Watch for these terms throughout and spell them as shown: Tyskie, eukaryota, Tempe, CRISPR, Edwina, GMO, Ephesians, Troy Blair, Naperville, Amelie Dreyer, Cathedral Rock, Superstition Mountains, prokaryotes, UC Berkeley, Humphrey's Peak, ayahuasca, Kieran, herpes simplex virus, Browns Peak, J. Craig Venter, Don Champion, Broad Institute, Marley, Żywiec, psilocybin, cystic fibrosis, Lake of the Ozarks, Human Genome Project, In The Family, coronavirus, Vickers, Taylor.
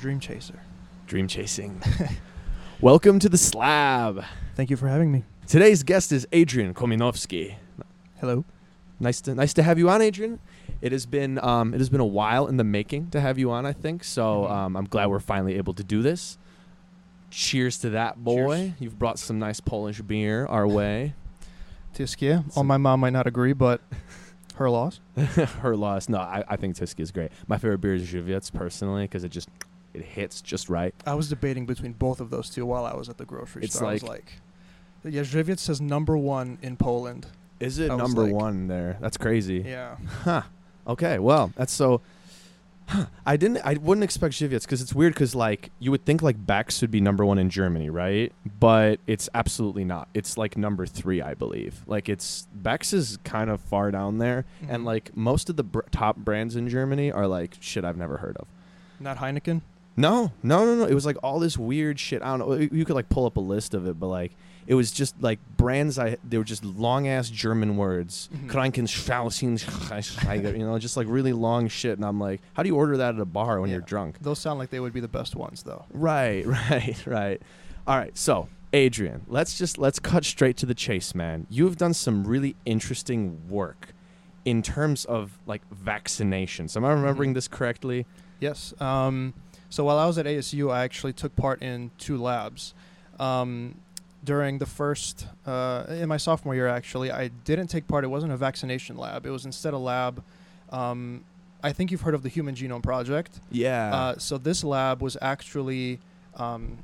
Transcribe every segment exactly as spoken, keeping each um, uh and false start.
Dream chaser. Dream chasing. Welcome to the slab. Thank you for having me. Today's guest is Adrian Kominowski. Hello. Nice to nice to have you on, Adrian. It has been um, it has been a while in the making to have you on, I think. So um, I'm glad we're finally able to do this. Cheers to that, boy. Cheers. You've brought some nice Polish beer our way. Tyskie. Oh, my mom might not agree, but her loss. her loss. No, I, I think Tyskie is great. My favorite beer is Żywiec, personally, because it just... It hits just right. I was debating between both of those two while I was at the grocery it's store. It's like, I was like, yeah, Żywiec says number one in Poland. Is it I number like, one there? That's crazy. Yeah. Huh. Okay. Well, that's so. Huh. I didn't. I wouldn't expect Żywiec because it's weird. Because like you would think like Beck's would be number one in Germany, right? But it's absolutely not. It's like number three, I believe. Like it's Beck's is kind of far down there, mm-hmm. and like most of the br- top brands in Germany are like shit I've never heard of. Not Heineken. No, no, no, no. It was like all this weird shit. I don't know. You could like pull up a list of it, but like it was just like brands. I they were just long ass German words. Mm-hmm. You know, just like really long shit. And I'm like, how do you order that at a bar when yeah. you're drunk? Those sound like they would be the best ones, though. Right, right, right. All right. So, Adrian, let's just let's cut straight to the chase, man. You have done some really interesting work in terms of like vaccinations. Am I remembering mm-hmm. this correctly? Yes. Um. So while I was at A S U, I actually took part in two labs. Um, during the first, uh, in my sophomore year, actually, I didn't take part. It wasn't a vaccination lab. It was instead a lab. Um, I think you've heard of the Human Genome Project. Yeah. Uh, so this lab was actually um,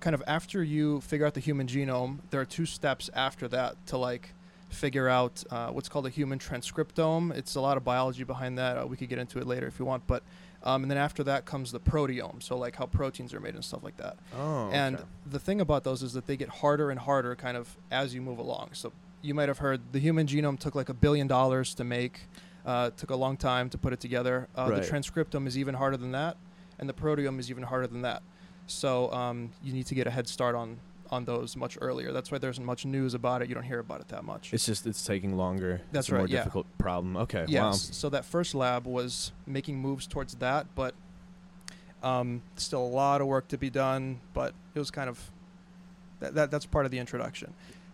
kind of after you figure out the human genome, there are two steps after that to like figure out uh, what's called a human transcriptome. It's a lot of biology behind that. Uh, we could get into it later if you want, but Um, and then after that comes the proteome, so like how proteins are made and stuff like that. Oh, and okay. the thing about those is that they get harder and harder kind of as you move along. So you might have heard the human genome took like a billion dollars to make, uh, took a long time to put it together. Uh, right. The transcriptome is even harder than that, and the proteome is even harder than that. So um, you need to get a head start on, on those much earlier. That's why there isn't much news about it. You don't hear about it that much. It's just it's taking longer. That's it's right, a more yeah. difficult problem. Okay, yes. Wow. So that first lab was making moves towards that, but um, still a lot of work to be done, but it was kind of, th- that that's part of the introduction.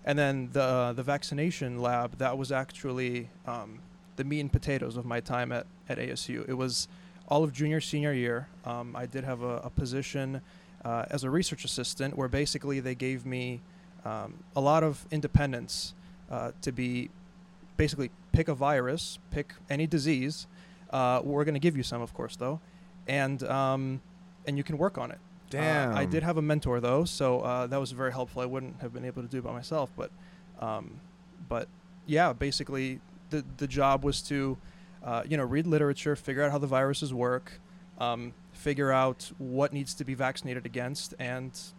And then the the vaccination lab, that was actually um, the meat and potatoes of my time at, at A S U. It was all of junior, senior year. Um, I did have a, a position Uh, as a research assistant, where basically they gave me um, a lot of independence uh, to be basically pick a virus, pick any disease. Uh, we're going to give you some, of course, though, and um, and you can work on it. Damn. Uh, I did have a mentor though, so uh, that was very helpful. I wouldn't have been able to do it by myself, but um, but yeah, basically the the job was to uh, you know read literature, figure out how the viruses work. Um, figure out what needs to be vaccinated against and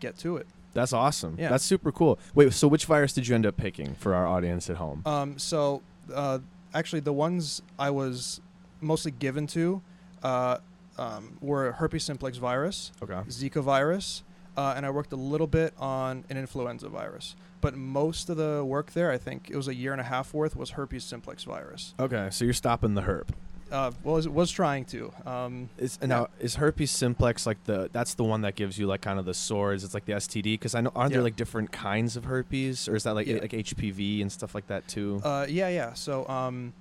get to it. That's awesome. Yeah. That's super cool. Wait, so which virus did you end up picking for our audience at home? Um, so uh, actually the ones I was mostly given to uh, um, were herpes simplex virus, okay. Zika virus, uh, and I worked a little bit on an influenza virus. But most of the work there, I think it was a year and a half worth, was herpes simplex virus. Okay, so you're stopping the herp. Uh, well, it was trying to. Um, is, yeah. Now, is herpes simplex like the? That's the one that gives you like kind of the sores. It's like the S T D. Because I know, aren't yeah. there like different kinds of herpes, or is that like yeah. like H P V and stuff like that too? Uh, yeah, yeah. So, um,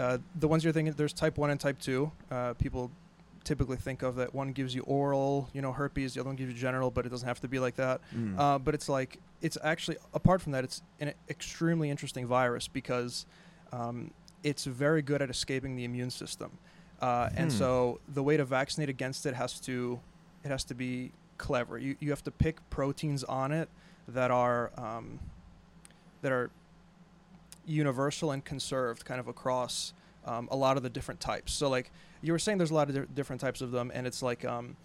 uh, the ones you're thinking, there's type one and type two. Uh, people typically think of that one gives you oral, you know, herpes. The other one gives you genital, but it doesn't have to be like that. Mm. Uh, but it's like it's actually apart from that, it's an extremely interesting virus because. Um, it's very good at escaping the immune system. Uh, hmm. And so the way to vaccinate against it has to it has to be clever. You you have to pick proteins on it that are um, that are universal and conserved kind of across um, a lot of the different types. So like you were saying, there's a lot of di- different types of them, and it's like um,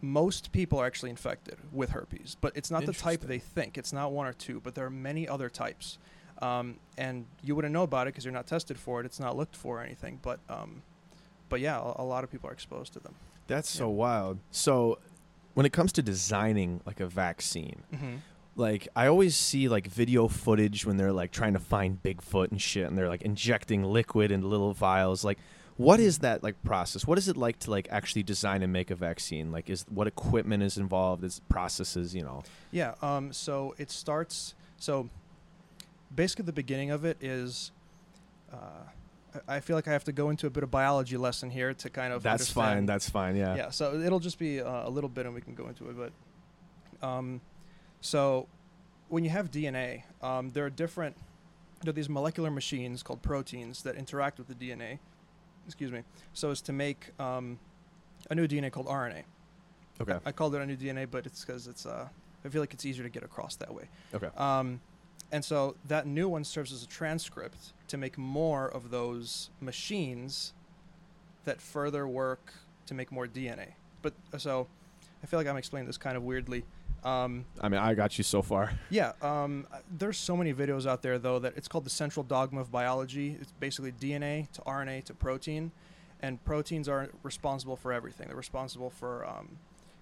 most people are actually infected with herpes, but it's not the type they think. It's not one or two, but there are many other types. Um, and you wouldn't know about it because you're not tested for it. It's not looked for or anything. But, um, but yeah, a, a lot of people are exposed to them. That's yeah. so wild. So when it comes to designing like a vaccine, mm-hmm. like I always see like video footage when they're like trying to find Bigfoot and shit, and they're like injecting liquid in little vials. Like, what is that like process? What is it like to like actually design and make a vaccine? Like, is what equipment is involved? Is processes, you know? Yeah. Um. So it starts. So basically, the beginning of it is. Uh, I feel like I have to go into a bit of biology lesson here to kind of. That's understand. fine. That's fine. Yeah. Yeah. So it'll just be uh, a little bit, and we can go into it. But, um, so when you have D N A, um, there are different. There are these molecular machines called proteins that interact with the D N A. Excuse me, so as to make um, a new D N A called R N A. Okay. I, I called it a new D N A, but it's because it's, uh, I feel like it's easier to get across that way. Okay. Um, and so that new one serves as a transcript to make more of those machines that further work to make more D N A. But uh, so I feel like I'm explaining this kind of weirdly. Um, I mean, I got you so far. Yeah. Um, there's so many videos out there, though, that it's called the central dogma of biology. It's basically D N A to R N A to protein. And proteins are responsible for everything. They're responsible for um,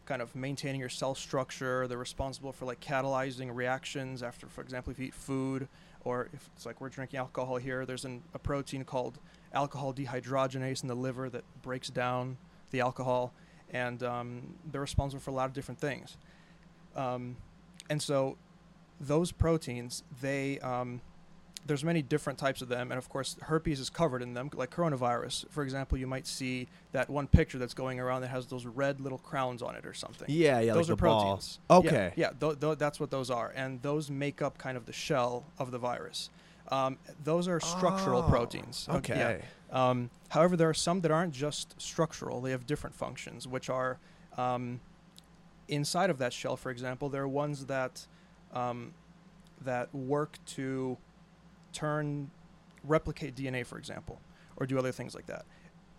kind of maintaining your cell structure. They're responsible for, like, catalyzing reactions after, for example, if you eat food or if it's like we're drinking alcohol here. There's an, a protein called alcohol dehydrogenase in the liver that breaks down the alcohol. And um, they're responsible for a lot of different things. Um, and so those proteins, they, um, there's many different types of them. And of course, herpes is covered in them, like coronavirus. For example, you might see that one picture that's going around that has those red little crowns on it or something. Yeah. Yeah. Those like are proteins. Ball. Okay. Yeah. yeah th- th- that's what those are. And those make up kind of the shell of the virus. Um, those are structural oh, proteins. Okay. Yeah. Um, however, there are some that aren't just structural. They have different functions, which are, um, inside of that shell, for example, there are ones that um, that work to turn, replicate D N A, for example, or do other things like that.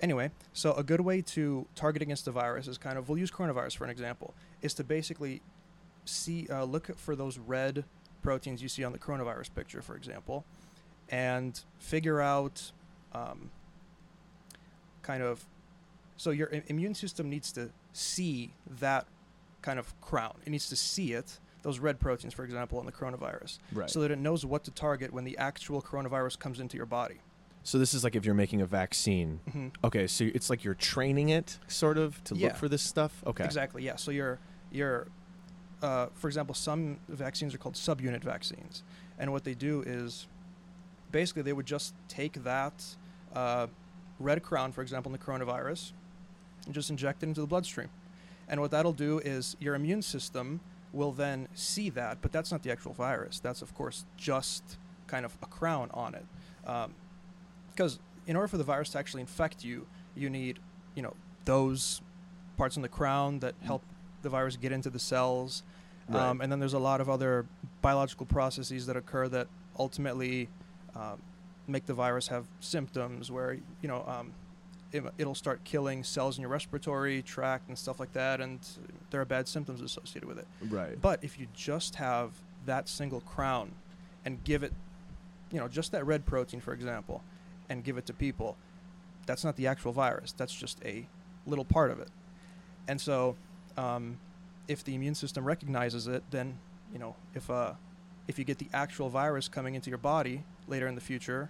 Anyway, so a good way to target against the virus is kind of, we'll use coronavirus for an example, is to basically see, uh, look for those red proteins you see on the coronavirus picture, for example, and figure out um, kind of, so your I- immune system needs to see that kind of crown. It needs to see it, those red proteins, for example, on the coronavirus, right. so that it knows what to target when the actual coronavirus comes into your body. So this is like if you're making a vaccine. Mm-hmm. Okay, so it's like you're training it, sort of, to yeah. look for this stuff? Okay. Exactly, yeah. So you're, you're uh, for example, some vaccines are called subunit vaccines. And what they do is, basically, they would just take that uh, red crown, for example, in the coronavirus, and just inject it into the bloodstream. And what that'll do is your immune system will then see that, but that's not the actual virus. That's, of course, just kind of a crown on it. Um, because in order for the virus to actually infect you, you need, you know, those parts on the crown that help the virus get into the cells. Right. Um, and then there's a lot of other biological processes that occur that ultimately um, make the virus have symptoms where, you know, um, it'll start killing cells in your respiratory tract and stuff like that, and there are bad symptoms associated with it. Right. But if you just have that single crown and give it, you know, just that red protein, for example, and give it to people, that's not the actual virus. That's just a little part of it. And so um, if the immune system recognizes it, then, you know, if uh, if you get the actual virus coming into your body later in the future,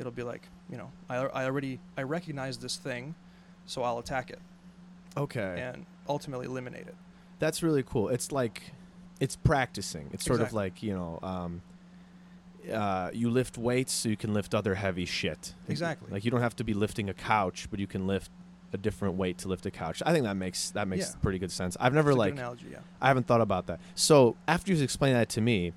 it'll be like, you know, I, I already, I recognize this thing, so I'll attack it. Okay. And ultimately eliminate it. That's really cool. It's like, it's practicing. It's exactly. sort of like, you know, um, uh, you lift weights so you can lift other heavy shit. Exactly. Like you don't have to be lifting a couch, but you can lift a different weight to lift a couch. I think that makes, that makes yeah. pretty good sense. I've never That's a like, good analogy, yeah. I haven't thought about that. So after you explained that to me,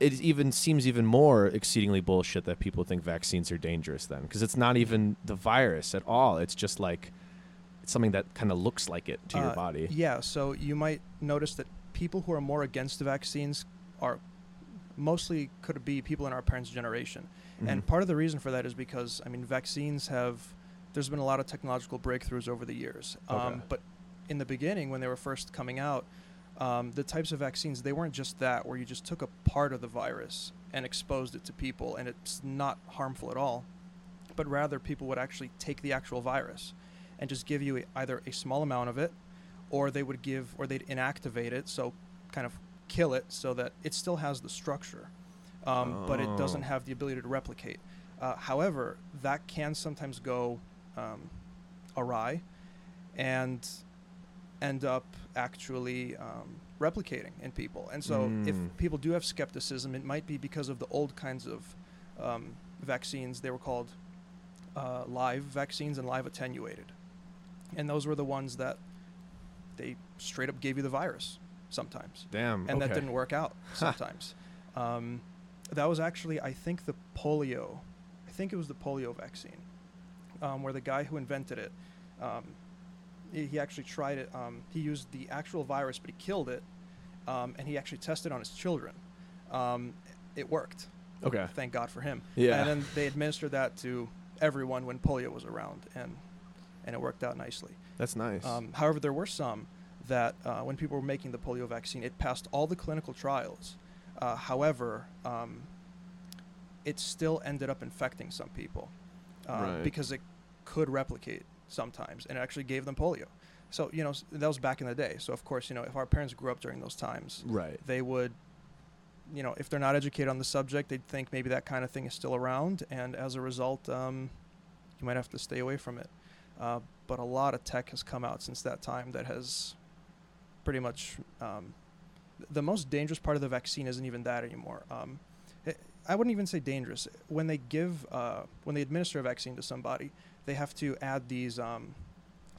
it even seems even more exceedingly bullshit that people think vaccines are dangerous then, because it's not even the virus at all. It's just like it's something that kind of looks like it to uh, your body. Yeah. So you might notice that people who are more against the vaccines are mostly could be people in our parents' generation. Mm-hmm. And part of the reason for that is because, I mean, vaccines have there's been a lot of technological breakthroughs over the years. Okay. Um, but in the beginning when they were first coming out, um, the types of vaccines, they weren't just that, where you just took a part of the virus and exposed it to people, and it's not harmful at all, but rather people would actually take the actual virus and just give you a, either a small amount of it, or they would give, or they'd inactivate it, so kind of kill it so that it still has the structure, um, oh. but it doesn't have the ability to replicate. Uh, however, that can sometimes go um, awry and end up actually um, replicating in people. And so mm. if people do have skepticism, it might be because of the old kinds of um, vaccines. They were called uh, live vaccines and live attenuated. And those were the ones that they straight up gave you the virus sometimes. Damn. And okay. that didn't work out sometimes. um, that was actually, I think, the polio. I think it was the polio vaccine um, where the guy who invented it, um, he, he actually tried it. Um, he used the actual virus, but he killed it. Um, and he actually tested on his children. Um, it worked. Okay. Thank God for him. Yeah. And then they administered that to everyone when polio was around, and and it worked out nicely. That's nice. Um, however, there were some that uh, when people were making the polio vaccine, it passed all the clinical trials. Uh, however, um, it still ended up infecting some people uh, right. because it could replicate sometimes, and it actually gave them polio. So, you know, that was back in the day. So, of course, you know, if our parents grew up during those times, right. they would, you know, if they're not educated on the subject, they'd think maybe that kind of thing is still around. And as a result, um, you might have to stay away from it. Uh, but a lot of tech has come out since that time that has pretty much um, th- the most dangerous part of the vaccine isn't even that anymore. Um, it, I wouldn't even say dangerous. When they give, uh, when they administer a vaccine to somebody, they have to add these, um,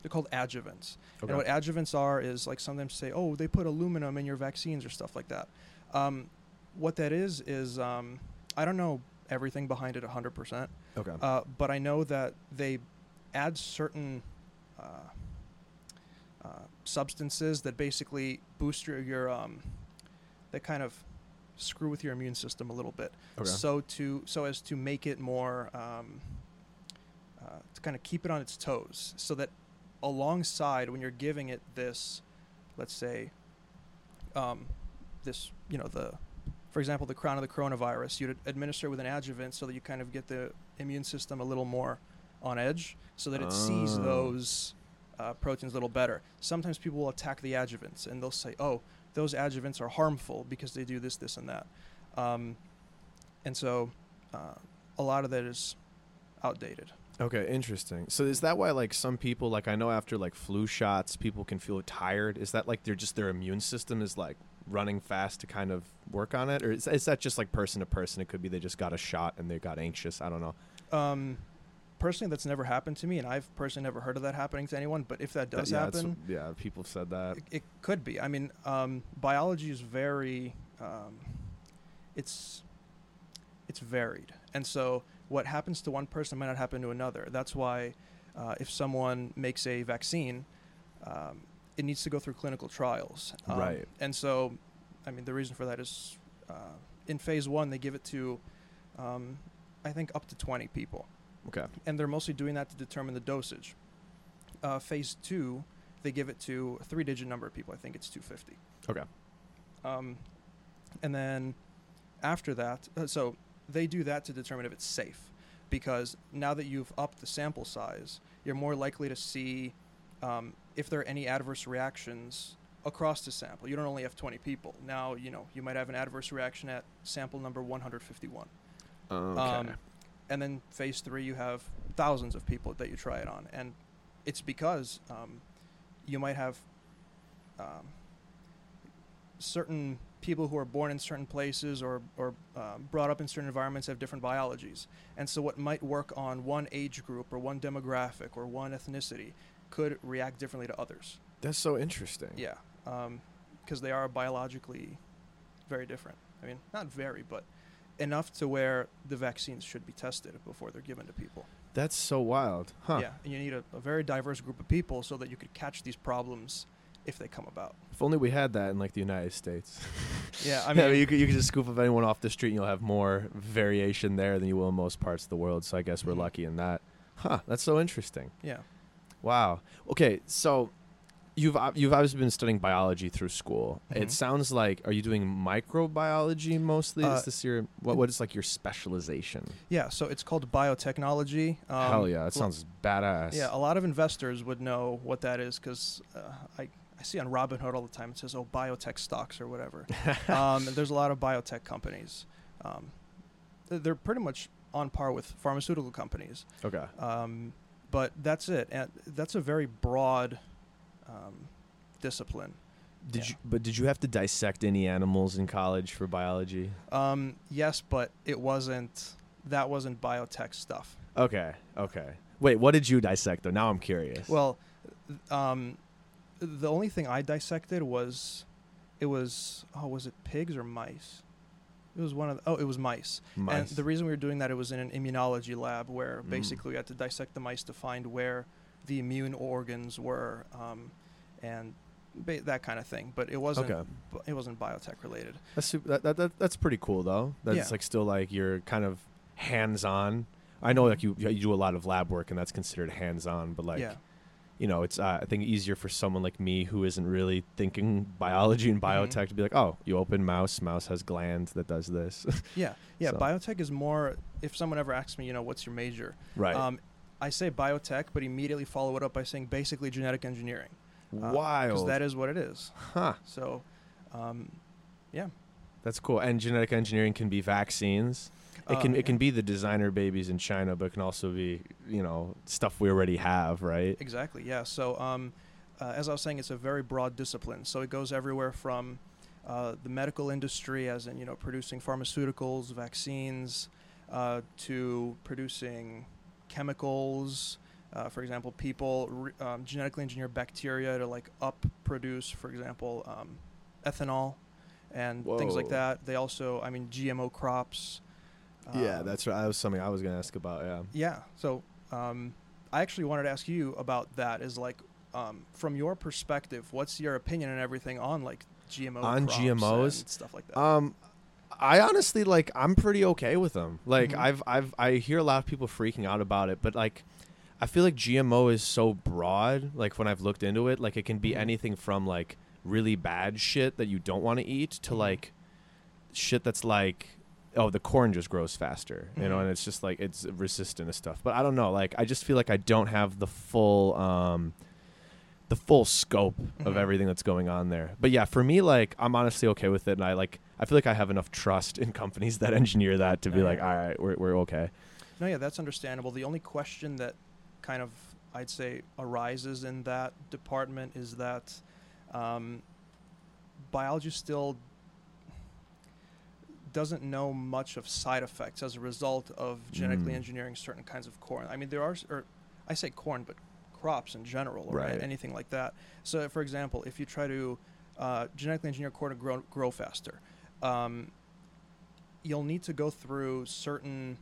they're called adjuvants. Okay. And what adjuvants are is, like, sometimes say, oh, they put aluminum in your vaccines or stuff like that. Um, what that is is, um, I don't know everything behind it one hundred percent. Okay. Uh, but I know that they add certain uh, uh, substances that basically boost your, your um, that kind of screw with your immune system a little bit. Okay. So to so as to make it more, um, uh, to kind of keep it on its toes, so that alongside when you're giving it this, let's say, um, this, you know, the, for example, the crown of the coronavirus, you'd administer with an adjuvant so that you kind of get the immune system a little more on edge, so that it oh. sees those uh, proteins a little better. Sometimes people will attack the adjuvants, and they'll say, oh, those adjuvants are harmful because they do this, this, and that. Um, and so uh, a lot of that is outdated. Okay, interesting. So is that why, like, some people, like, I know after, like, flu shots, people can feel tired? Is that, like, they're just, their immune system is, like, running fast to kind of work on it? Or is, is that just, like, person to person? It could be they just got a shot and they got anxious. I don't know. Um... Personally, that's never happened to me, and I've personally never heard of that happening to anyone. But if that does yeah, happen, yeah, people have said that it, it could be. I mean, um, biology is very, um, it's, it's varied, and so what happens to one person might not happen to another. That's why, uh, if someone makes a vaccine, um, it needs to go through clinical trials, um, right? And so, I mean, the reason for that is uh, in phase one they give it to, um, I think, up to twenty people. Okay. And they're mostly doing that to determine the dosage. Uh, phase two, they give it to a three-digit number of people. I think it's two hundred fifty. Okay. Um, and then after that, uh, so they do that to determine if it's safe, because now that you've upped the sample size, you're more likely to see um, if there are any adverse reactions across the sample. You don't only have twenty people. Now, you know, you might have an adverse reaction at sample number one hundred fifty-one. Okay. Um, And then phase three, you have thousands of people that you try it on. And it's because um, you might have um, certain people who are born in certain places or, or uh, brought up in certain environments have different biologies. And so what might work on one age group or one demographic or one ethnicity could react differently to others. That's so interesting. Yeah, um, because they are biologically very different. I mean, not very, but enough to where the vaccines should be tested before they're given to people. That's so wild. Huh. Yeah, and you need a, a very diverse group of people so that you could catch these problems if they come about. If only we had that in, like, the United States. Yeah, I mean, yeah, you could, you could just scoop up anyone off the street and you'll have more variation there than you will in most parts of the world. So I guess we're mm-hmm. lucky in that. Huh, that's so interesting. Yeah. Wow. Okay, so You've you've obviously been studying biology through school. Mm-hmm. It sounds like, are you doing microbiology mostly? Uh, is this your what? What is like your specialization? Yeah, so it's called biotechnology. Um, Hell yeah, that sounds l- badass. Yeah, a lot of investors would know what that is because uh, I I see on Robinhood all the time it says, oh, biotech stocks or whatever. um, there's a lot of biotech companies. Um, they're pretty much on par with pharmaceutical companies. Okay. Um, but that's it, and that's a very broad. Um, discipline. Did yeah. you? But did you have to dissect any animals in college for biology? Um, yes, but it wasn't. That wasn't biotech stuff. Okay. Okay. Wait, what did you dissect though? Now I'm curious. Well, um, the only thing I dissected was, it was oh, was it pigs or mice? It was one of the, oh, it was mice. Mice. And the reason we were doing that, it was in an immunology lab where mm. basically we had to dissect the mice to find where the immune organs were, um, and ba- that kind of thing. But it wasn't. Okay. B- it wasn't biotech related. That's super, that, that, that that's pretty cool though. That's yeah. like still like you're kind of hands on. I know like you you do a lot of lab work and that's considered hands on. But like, yeah. you know, it's uh, I think easier for someone like me who isn't really thinking biology and biotech mm-hmm. to be like, oh, you open mouse. Mouse has glands that does this. yeah, yeah. So. Biotech is more. If someone ever asks me, you know, what's your major? Right. Um, I say biotech, but immediately follow it up by saying basically genetic engineering. Uh, Wild. Because that is what it is. Huh. So, um, yeah. That's cool. And genetic engineering can be vaccines. It uh, can it yeah. can be the designer babies in China, but it can also be, you know, stuff we already have, right? Exactly, yeah. So, um, uh, as I was saying, it's a very broad discipline. So it goes everywhere from uh, the medical industry, as in, you know, producing pharmaceuticals, vaccines, uh, to producing... chemicals, uh, for example, people re- um, genetically engineer bacteria to like up produce, for example, um, ethanol and Whoa. things like that. They also, I mean, G M O crops. Um, yeah, that's right. That was something I was going to ask about. Yeah. Yeah. So um, I actually wanted to ask you about that. Is like um, from your perspective, what's your opinion and everything on like G M O on crops G M Os and stuff like that? Um, I honestly, like, I'm pretty okay with them. Like, mm-hmm. I've, I've, I hear a lot of people freaking out about it, but, like, I feel like G M O is so broad, like, when I've looked into it, like, it can be mm-hmm. anything from, like, really bad shit that you don't want to eat to, like, shit that's, like, oh, the corn just grows faster, mm-hmm. you know, and it's just, like, it's resistant to stuff. But I don't know, like, I just feel like I don't have the full, um... the full scope mm-hmm. of everything that's going on there. But yeah, for me, like, I'm honestly okay with it. And I like, I feel like I have enough trust in companies that engineer that to be no, like, yeah. all right, we're, we're okay. No, yeah, that's understandable. The only question that kind of, I'd say, arises in that department is that um, biology still doesn't know much of side effects as a result of genetically mm. engineering certain kinds of corn. I mean, there are, or I say corn, but crops in general, or right. anything like that. So, for example, if you try to uh, genetically engineer corn to grow, grow faster, um, you'll need to go through certain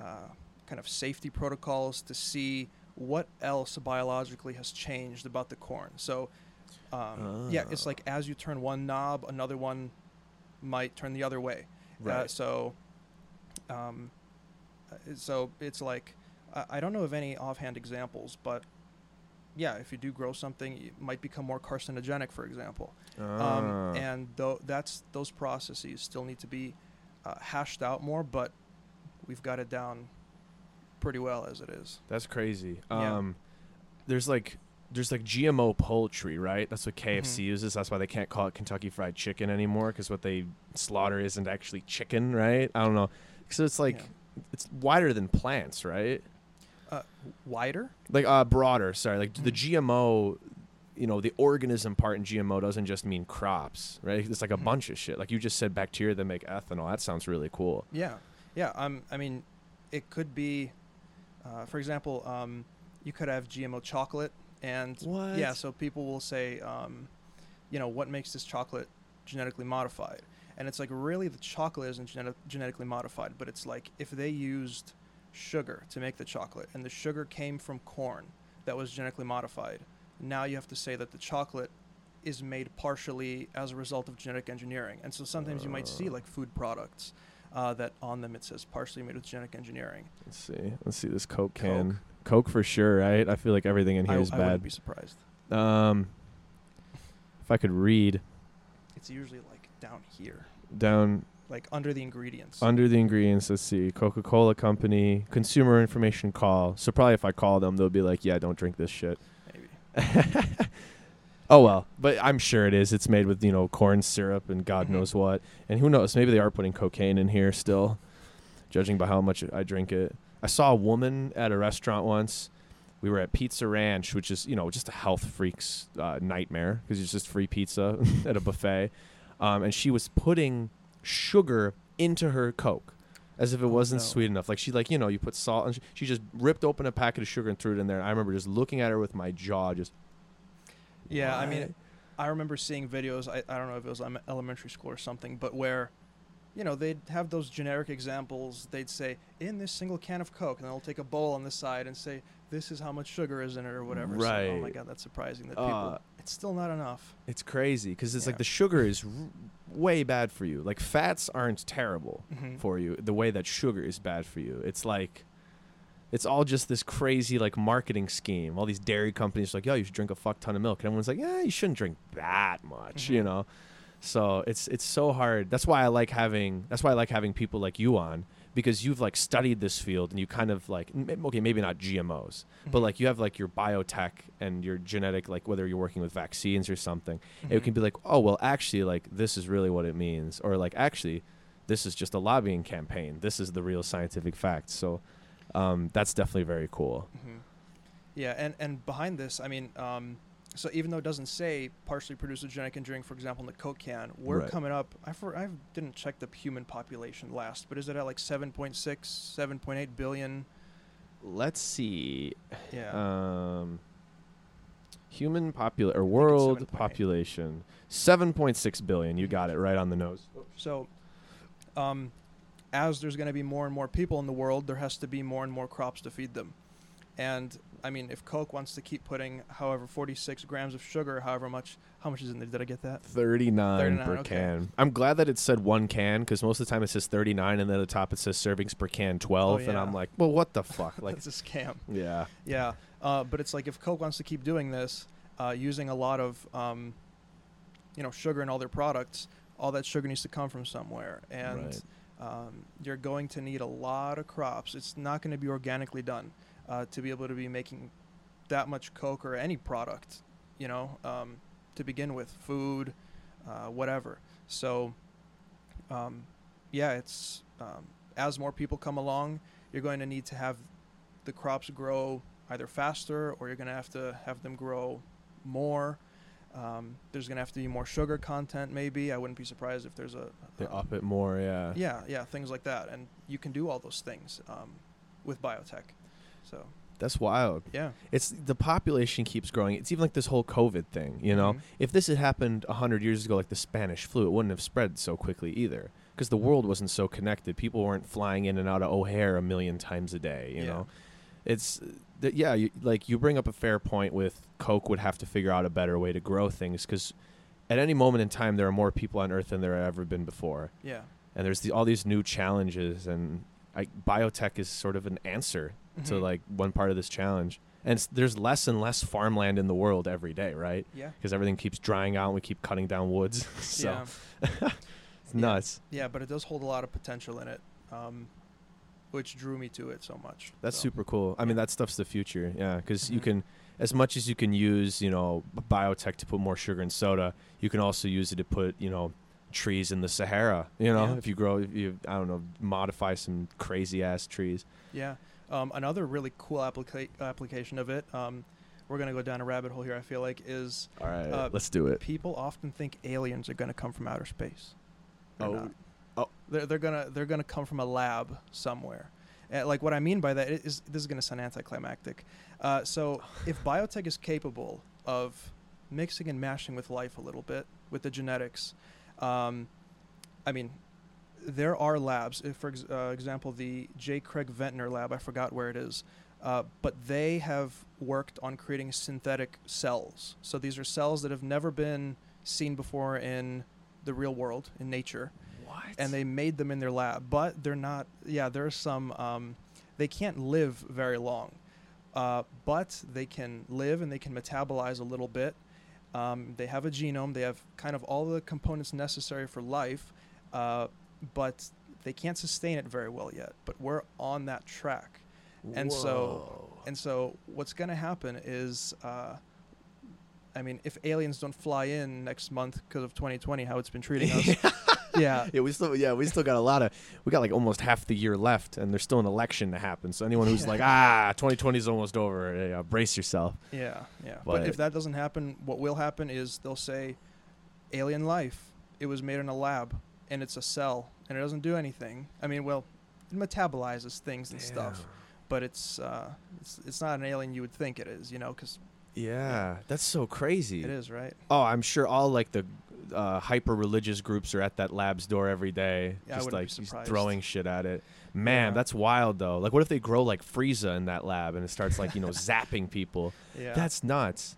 uh, kind of safety protocols to see what else biologically has changed about the corn. So, um, oh. yeah, it's like as you turn one knob, another one might turn the other way. Right. Uh, so, um, so it's like. I don't know of any offhand examples, but yeah, if you do grow something, it might become more carcinogenic, for example. Uh. Um, and th- that's those processes still need to be uh, hashed out more, but we've got it down pretty well as it is. That's crazy. Yeah. Um, there's like there's like G M O poultry, right? That's what K F C mm-hmm. uses. That's why they can't call it Kentucky Fried Chicken anymore, because what they slaughter isn't actually chicken, right? I don't know. So it's like yeah. it's wider than plants, right? Uh, wider? Like uh, broader, sorry. Like mm-hmm. the G M O, you know, the organism part in G M O doesn't just mean crops, right? It's like a mm-hmm. bunch of shit. Like you just said bacteria that make ethanol. That sounds really cool. Yeah. Yeah. Um, I mean, it could be, uh, for example, um, you could have G M O chocolate. And what? Yeah, so people will say, um, you know, what makes this chocolate genetically modified? And it's like really the chocolate isn't genet- genetically modified, but it's like if they used sugar to make the chocolate and the sugar came from corn that was genetically modified, now you have to say that the chocolate is made partially as a result of genetic engineering. And so sometimes uh. you might see like food products uh, that on them it says partially made with genetic engineering. Let's see. Let's see this Coke can. Coke, Coke for sure, right? I feel like everything in here I, is I bad. I wouldn't be surprised. Um, If I could read. It's usually like down here. Down. Like under the ingredients. Under the ingredients. Let's see. Coca-Cola Company, consumer information call. So probably if I call them, they'll be like, yeah, don't drink this shit. Maybe. Oh, well. But I'm sure it is. It's made with, you know, corn syrup and God mm-hmm. knows what. And who knows? Maybe they are putting cocaine in here still, judging by how much I drink it. I saw a woman at a restaurant once. We were at Pizza Ranch, which is, you know, just a health freak's uh, nightmare because it's just free pizza at a buffet. Um, and she was putting sugar into her Coke as if it wasn't no. sweet enough. Like she, like, you know, you put salt and sh- she just ripped open a packet of sugar and threw it in there. And I remember just looking at her with my jaw just. Yeah, what? I mean, I remember seeing videos. I, I don't know if it was elementary school or something, but where, you know, they'd have those generic examples. They'd say, in this single can of Coke, and they'll take a bowl on the side and say, this is how much sugar is in it or whatever. Right. So, oh, my God, that's surprising that uh, people... It's still not enough. It's crazy because it's yeah. like the sugar is r- way bad for you. Like, fats aren't terrible mm-hmm. for you the way that sugar is bad for you. It's like... It's all just this crazy, like, marketing scheme. All these dairy companies are like, yo, you should drink a fuck ton of milk. And everyone's like, yeah, you shouldn't drink that much, mm-hmm. you know? So it's it's so hard. That's why I like having that's why I like having people like you on, because you've like studied this field and you kind of like, okay, maybe not G M Os, mm-hmm. but like you have like your bio-tech and your genetic, like whether you're working with vaccines or something, mm-hmm. it can be like, oh, well, actually, like this is really what it means. Or like, actually, this is just a lobbying campaign. This is the real scientific fact. So um, that's definitely very cool. Mm-hmm. Yeah. And, and behind this, I mean, um, so even though it doesn't say partially produced with genetic engineering, for example, in the Coke can, we're right. coming up. I for, I didn't check the human population last, but is it at like seven point six, seven point eight billion? Let's see. Yeah. Um, human popula- or world seven. population, seven point six billion. You got it right on the nose. So, um, as there's going to be more and more people in the world, there has to be more and more crops to feed them. And I mean, if Coke wants to keep putting, however, forty-six grams of sugar, however much, how much is in there? Did I get that? thirty-nine, thirty-nine per okay. can. I'm glad that it said one can, because most of the time it says thirty-nine, and then at the top it says servings per can twelve, oh, yeah. and I'm like, well, what the fuck? Like, it's a scam. Yeah. Yeah, uh, but it's like if Coke wants to keep doing this, uh, using a lot of, um, you know, sugar in all their products, all that sugar needs to come from somewhere, and right. um, you're going to need a lot of crops. It's not going to be organically done. Uh, to be able to be making that much Coke or any product, you know, um, to begin with, food, uh, whatever. So, um, yeah, it's um, as more people come along, you're going to need to have the crops grow either faster or you're going to have to have them grow more. Um, there's going to have to be more sugar content, maybe. I wouldn't be surprised if there's a... They um, up it more, yeah. Yeah, yeah, things like that. And you can do all those things um, with biotech. So that's wild. Yeah. It's the population keeps growing. It's even like this whole COVID thing, you know, mm-hmm. if this had happened a hundred years ago, like the Spanish flu, it wouldn't have spread so quickly either because the world wasn't so connected. People weren't flying in and out of O'Hare a million times a day. You yeah. know, it's th- yeah. You, like you bring up a fair point with Coke would have to figure out a better way to grow things because at any moment in time, there are more people on earth than there have ever been before. Yeah. And there's the, all these new challenges and I, biotech is sort of an answer to like one part of this challenge. And there's less and less farmland in the world every day, right? Yeah. Because everything keeps drying out and we keep cutting down woods. So it's nuts. Yeah. yeah, but it does hold a lot of potential in it, um, which drew me to it so much. That's so. super cool. I yeah. mean, that stuff's the future. Yeah, because mm-hmm. you can, as much as you can use, you know, biotech to put more sugar in soda, you can also use it to put, you know, trees in the Sahara, you know, yeah. if you grow, if you, I don't know, modify some crazy ass trees. Yeah. Um, another really cool applica- application of it, um, we're going to go down a rabbit hole here, I feel like, is... All right, uh, let's do it. People often think aliens are going to come from outer space. They're oh. not. Oh. They're, they're going to they're gonna come from a lab somewhere. Uh, like, what I mean by that is... This is going to sound anticlimactic. Uh, so, if biotech is capable of mixing and mashing with life a little bit, with the genetics, um, I mean... There are labs, if for ex- uh, example, the J. Craig Venter lab, I forgot where it is, uh, but they have worked on creating synthetic cells. So these are cells that have never been seen before in the real world, in nature. What? And they made them in their lab, but they're not, yeah, there are some, um, they can't live very long, uh, but they can live and they can metabolize a little bit. Um, they have a genome. They have kind of all the components necessary for life, uh, but they can't sustain it very well yet. But we're on that track. And Whoa. so and so what's going to happen is, uh, I mean, if aliens don't fly in next month because of twenty twenty, how it's been treating us. yeah. Yeah, we still yeah, we still got a lot of we got like almost half the year left, and there's still an election to happen. So anyone who's like, ah, twenty twenty is almost over, yeah, brace yourself. Yeah, yeah. But, but if that doesn't happen, what will happen is they'll say alien life. It was made in a lab and it's a cell and it doesn't do anything. I mean, well, it metabolizes things and yeah. stuff, but it's, uh, it's it's not an alien you would think it is, you know, cuz yeah, that's so crazy. It is, right? Oh, I'm sure all like the uh, hyper religious groups are at that lab's door every day, yeah, just like just throwing shit at it. Man, yeah. that's wild though. Like, what if they grow like Frieza in that lab and it starts like, you know, zapping people? Yeah. That's nuts.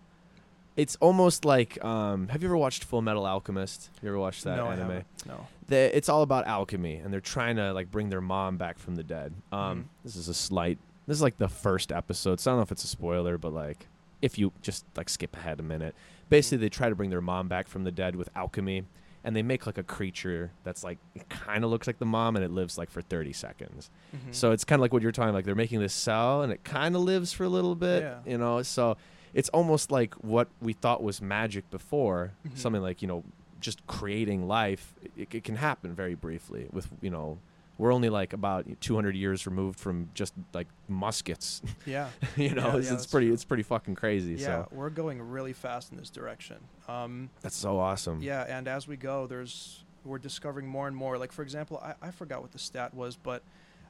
It's almost like, um, have you ever watched Full Metal Alchemist? You ever watched that no, anime? I haven't. No. They, it's all about alchemy, and they're trying to like bring their mom back from the dead. Um, mm-hmm. This is a slight. This is like the first episode, so I don't know if it's a spoiler, but like, if you just like skip ahead a minute, basically they try to bring their mom back from the dead with alchemy, and they make like a creature that's like, it kind of looks like the mom, and it lives like for thirty seconds. Mm-hmm. So it's kind of like what you're talking about. Like, they're making this cell and it kind of lives for a little bit, yeah. you know? So it's almost like what we thought was magic before, mm-hmm. something like, you know, just creating life. It, it can happen very briefly with, you know, we're only like about two hundred years removed from just like muskets. Yeah. you know, yeah, it's, yeah, it's pretty, true. it's pretty fucking crazy. Yeah. So. We're going really fast in this direction. Um, that's so awesome. Yeah. And as we go, there's, we're discovering more and more. Like, for example, I, I forgot what the stat was, but,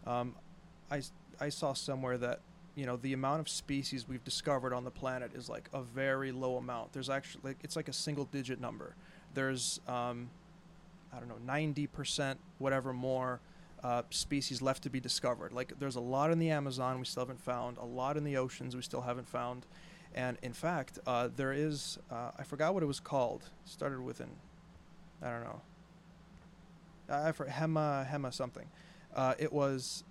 um, I, I saw somewhere that, you know, the amount of species we've discovered on the planet is like a very low amount. There's actually like, it's like a single digit number. There's, um, I don't know, ninety percent, whatever more, Uh, species left to be discovered. Like, there's a lot in the Amazon we still haven't found, a lot in the oceans we still haven't found, and in fact, uh, there is, uh, I forgot what it was called. It started with an, I don't know, I forgot, Hema, Hema something. Uh, it was,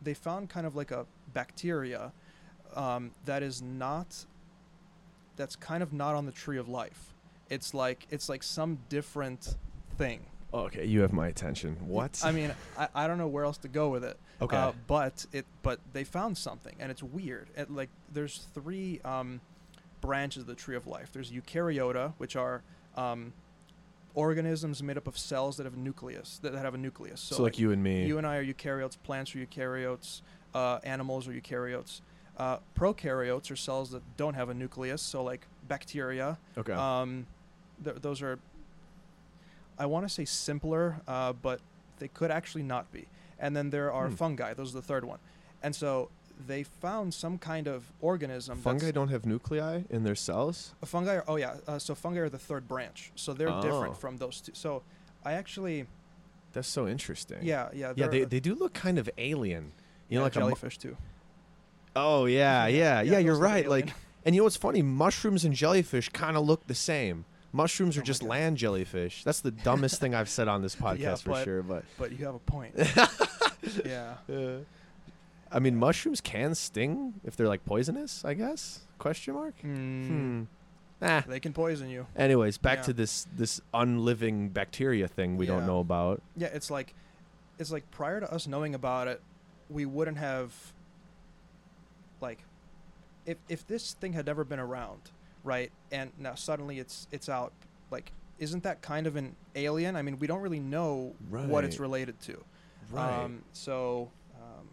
they found kind of like a bacteria um, that is not, that's kind of not on the tree of life. It's like, it's like some different thing. Okay, you have my attention. What? I mean, I, I don't know where else to go with it. Okay. Uh, but it but they found something, and it's weird. It, like, there's three um, branches of the tree of life. There's eukaryota, which are um, organisms made up of cells that have nucleus, that, that have a nucleus. So, so like, like you and me. You and I are eukaryotes. Plants are eukaryotes. Uh, animals are eukaryotes. Uh, prokaryotes are cells that don't have a nucleus. So like bacteria. Okay. Um, th- those are. I want to say simpler, uh, but they could actually not be. And then there are hmm. fungi. Those are the third one. And so they found some kind of organism. Fungi don't have nuclei in their cells? Uh, fungi, are, oh yeah. Uh, so fungi are the third branch. So they're oh. different from those two. So I actually... That's so interesting. Yeah, yeah. Yeah, they, they do look kind of alien. You know, yeah, like jellyfish a mu- too. Oh, yeah, yeah. Yeah, yeah, yeah you're right. Like, and you know what's funny? Mushrooms and jellyfish kind of look the same. Mushrooms oh are just God. land jellyfish. That's the dumbest thing I've said on this podcast yeah, for but, sure. But but you have a point. yeah. yeah. I mean, mushrooms can sting if they're like poisonous, I guess? Question mark? Mm. Hmm. Ah. They can poison you. Anyways, back yeah. to this this unliving bacteria thing we yeah. don't know about. Yeah, it's like it's like prior to us knowing about it, we wouldn't have like if if this thing had never been around. Right, and now suddenly it's it's out. Like, isn't that kind of an alien? I mean, we don't really know right. what it's related to. Right. Um, so, um,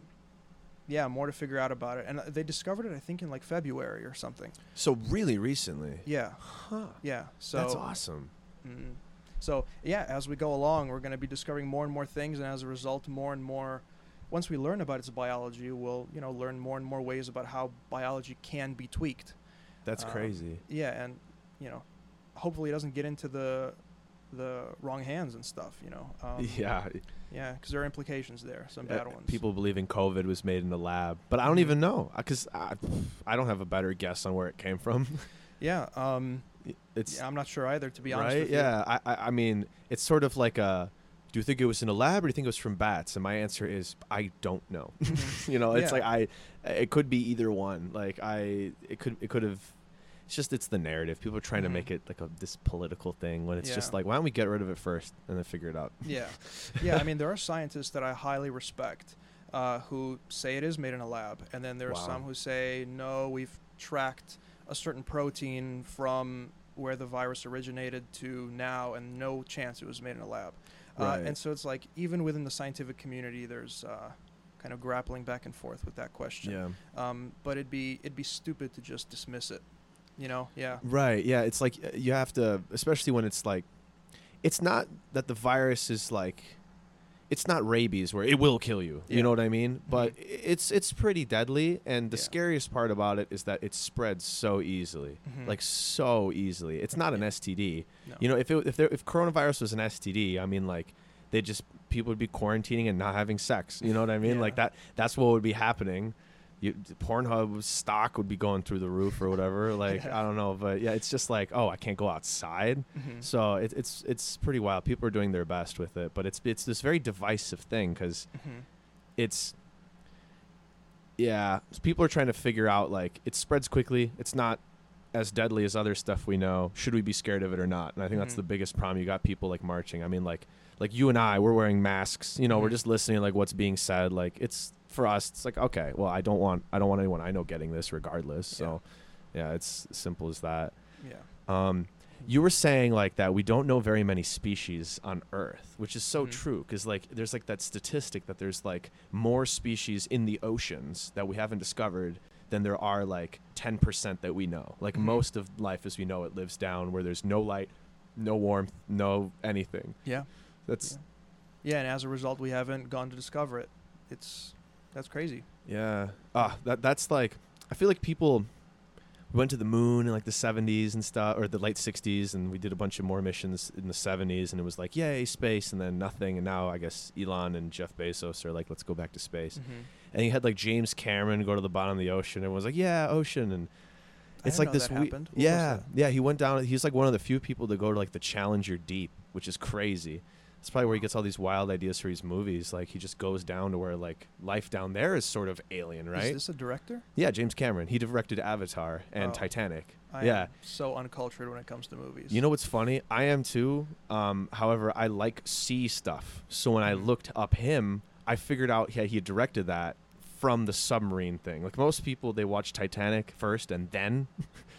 yeah, more to figure out about it. And they discovered it, I think, in like February or something. So really recently. Yeah. Huh. Yeah. So that's awesome. Mm-hmm. So yeah, as we go along, we're going to be discovering more and more things, and as a result, more and more. Once we learn about its biology, we'll you know learn more and more ways about how biology can be tweaked. That's crazy. Um, yeah, and you know, hopefully it doesn't get into the the wrong hands and stuff. You know. Um, yeah. Yeah, because there are implications there. Some bad uh, ones. People believing COVID was made in the lab, but I don't mm-hmm. even know because I, I don't have a better guess on where it came from. yeah. Um. It's. Yeah, I'm not sure either, to be honest. Right. With yeah. You. I. I mean, it's sort of like a. Do you think it was in a lab or do you think it was from bats? And my answer is, I don't know. you know, it's yeah. like I, it could be either one. Like I, it could, it could have, it's just, it's the narrative. People are trying mm-hmm. to make it like a this political thing when it's yeah. just like, why don't we get rid of it first and then figure it out? Yeah. Yeah. I mean, there are scientists that I highly respect uh, who say it is made in a lab. And then there wow. are some who say, no, we've tracked a certain protein from where the virus originated to now, and no chance it was made in a lab. Right. Uh, and so it's like, even within the scientific community, there's uh, kind of grappling back and forth with that question. Yeah. Um, but it'd be it'd be stupid to just dismiss it, you know? Yeah. Right. Yeah. It's like you have to, especially when it's like, it's not that the virus is like, it's not rabies where it will kill you. Yeah. You know what I mean? But mm-hmm. it's it's pretty deadly. And the yeah. scariest part about it is that it spreads so easily, mm-hmm. like so easily. It's not an S T D. No. You know, if it, if there, if coronavirus was an S T D, I mean, like they just people would be quarantining and not having sex. You know what I mean? Yeah. Like that. That's what would be happening. You, Pornhub stock would be going through the roof or whatever. Like, yeah. I don't know. But yeah, it's just like, oh, I can't go outside. Mm-hmm. So it, it's it's pretty wild. People are doing their best with it. But it's it's this very divisive thing because mm-hmm. it's, yeah, people are trying to figure out, like, it spreads quickly. It's not as deadly as other stuff we know. Should we be scared of it or not? And I think mm-hmm. that's the biggest problem. You got people, like, marching. I mean, like, like you and I, we're wearing masks. You know, mm-hmm. we're just listening to, like, what's being said. Like, it's... for us it's like, okay, well, i don't want i don't want anyone I know getting this regardless. So yeah, yeah it's as simple as that. Yeah um you were saying like that we don't know very many species on Earth, which is so mm-hmm. true, because like there's like that statistic that there's like more species in the oceans that we haven't discovered than there are like ten percent that we know. Like mm-hmm. most of life as we know it lives down where there's no light, no warmth, no anything. Yeah that's yeah, yeah and as a result we haven't gone to discover it. It's That's crazy. Yeah. Ah, that that's like, I feel like people went to the moon in like the seventies and stuff, or the late sixties, and we did a bunch of more missions in the seventies, and it was like, yay, space, and then nothing. And now I guess Elon and Jeff Bezos are like, let's go back to space. Mm-hmm. And you had like James Cameron go to the bottom of the ocean. Everyone's like, yeah, ocean. And it's like this. We- yeah. Yeah. He went down. He's like one of the few people to go to like the Challenger Deep, which is crazy. It's probably where he gets all these wild ideas for his movies. Like, he just goes down to where, like, life down there is sort of alien, right? Is this a director? Yeah, James Cameron. He directed Avatar and oh. Titanic. I yeah. am so uncultured when it comes to movies. You know what's funny? I am, too. Um, however, I like sea stuff. So when I looked up him, I figured out yeah, he had directed that from the submarine thing. Like, most people, they watch Titanic first and then,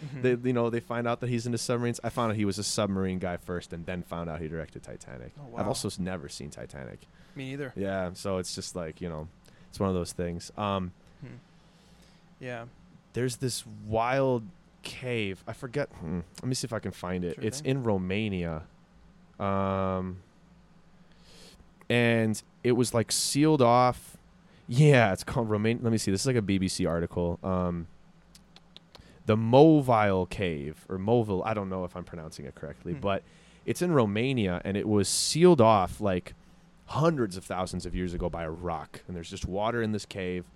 mm-hmm. they you know, they find out that he's into submarines. I found out he was a submarine guy first and then found out he directed Titanic. Oh, wow. I've also never seen Titanic. Me either. Yeah, so it's just like, you know, it's one of those things. Um, hmm. Yeah. There's this wild cave. I forget. Hmm, let me see if I can find it. Sure it's thing. In Romania. Um, and it was like sealed off. Yeah, it's called Romania. Let me see. This is like a B B C article. Um, the Movile Cave, or Movile, I don't know if I'm pronouncing it correctly, hmm. but it's in Romania, and it was sealed off like hundreds of thousands of years ago by a rock, and there's just water in this cave,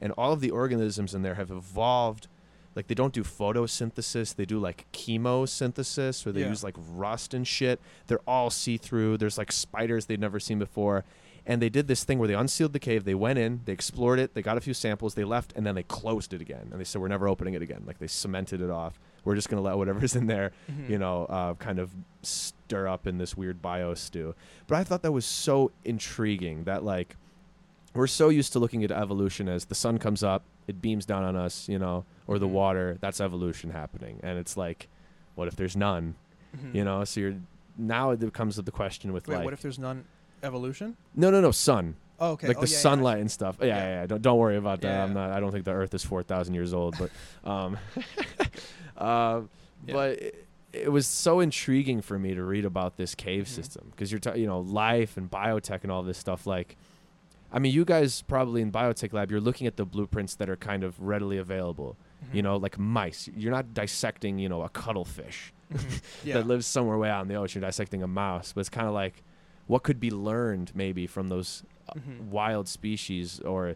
and all of the organisms in there have evolved. Like, they don't do photosynthesis. They do, like, chemosynthesis, where they yeah. use, like, rust and shit. They're all see-through. There's, like, spiders they'd never seen before. And they did this thing where they unsealed the cave. They went in, they explored it, they got a few samples, they left, and then they closed it again. And they said, we're never opening it again. Like, they cemented it off. We're just going to let whatever's in there, mm-hmm. you know, uh, kind of stir up in this weird bio stew. But I thought that was so intriguing that, like, we're so used to looking at evolution as the sun comes up, it beams down on us, you know, or the mm-hmm. water. That's evolution happening. And it's like, what if there's none? Mm-hmm. You know, so you're now it comes to the question with, Wait, like, what if there's none? Evolution? No, no, no. Sun. Oh, okay. Like oh, the yeah, sunlight yeah. and stuff. Yeah, yeah, yeah. yeah. Don't, don't worry about that. Yeah. I'm not. I don't think the Earth is four thousand years old. But, um, uh, yeah. but it, it was so intriguing for me to read about this cave mm-hmm. system, because you're, t- you know, life and biotech and all this stuff. Like, I mean, you guys probably in biotech lab, you're looking at the blueprints that are kind of readily available. Mm-hmm. You know, like mice. You're not dissecting, you know, a cuttlefish mm-hmm. yeah. that lives somewhere way out in the ocean. You're dissecting a mouse, but it's kind of like, what could be learned maybe from those mm-hmm. wild species, or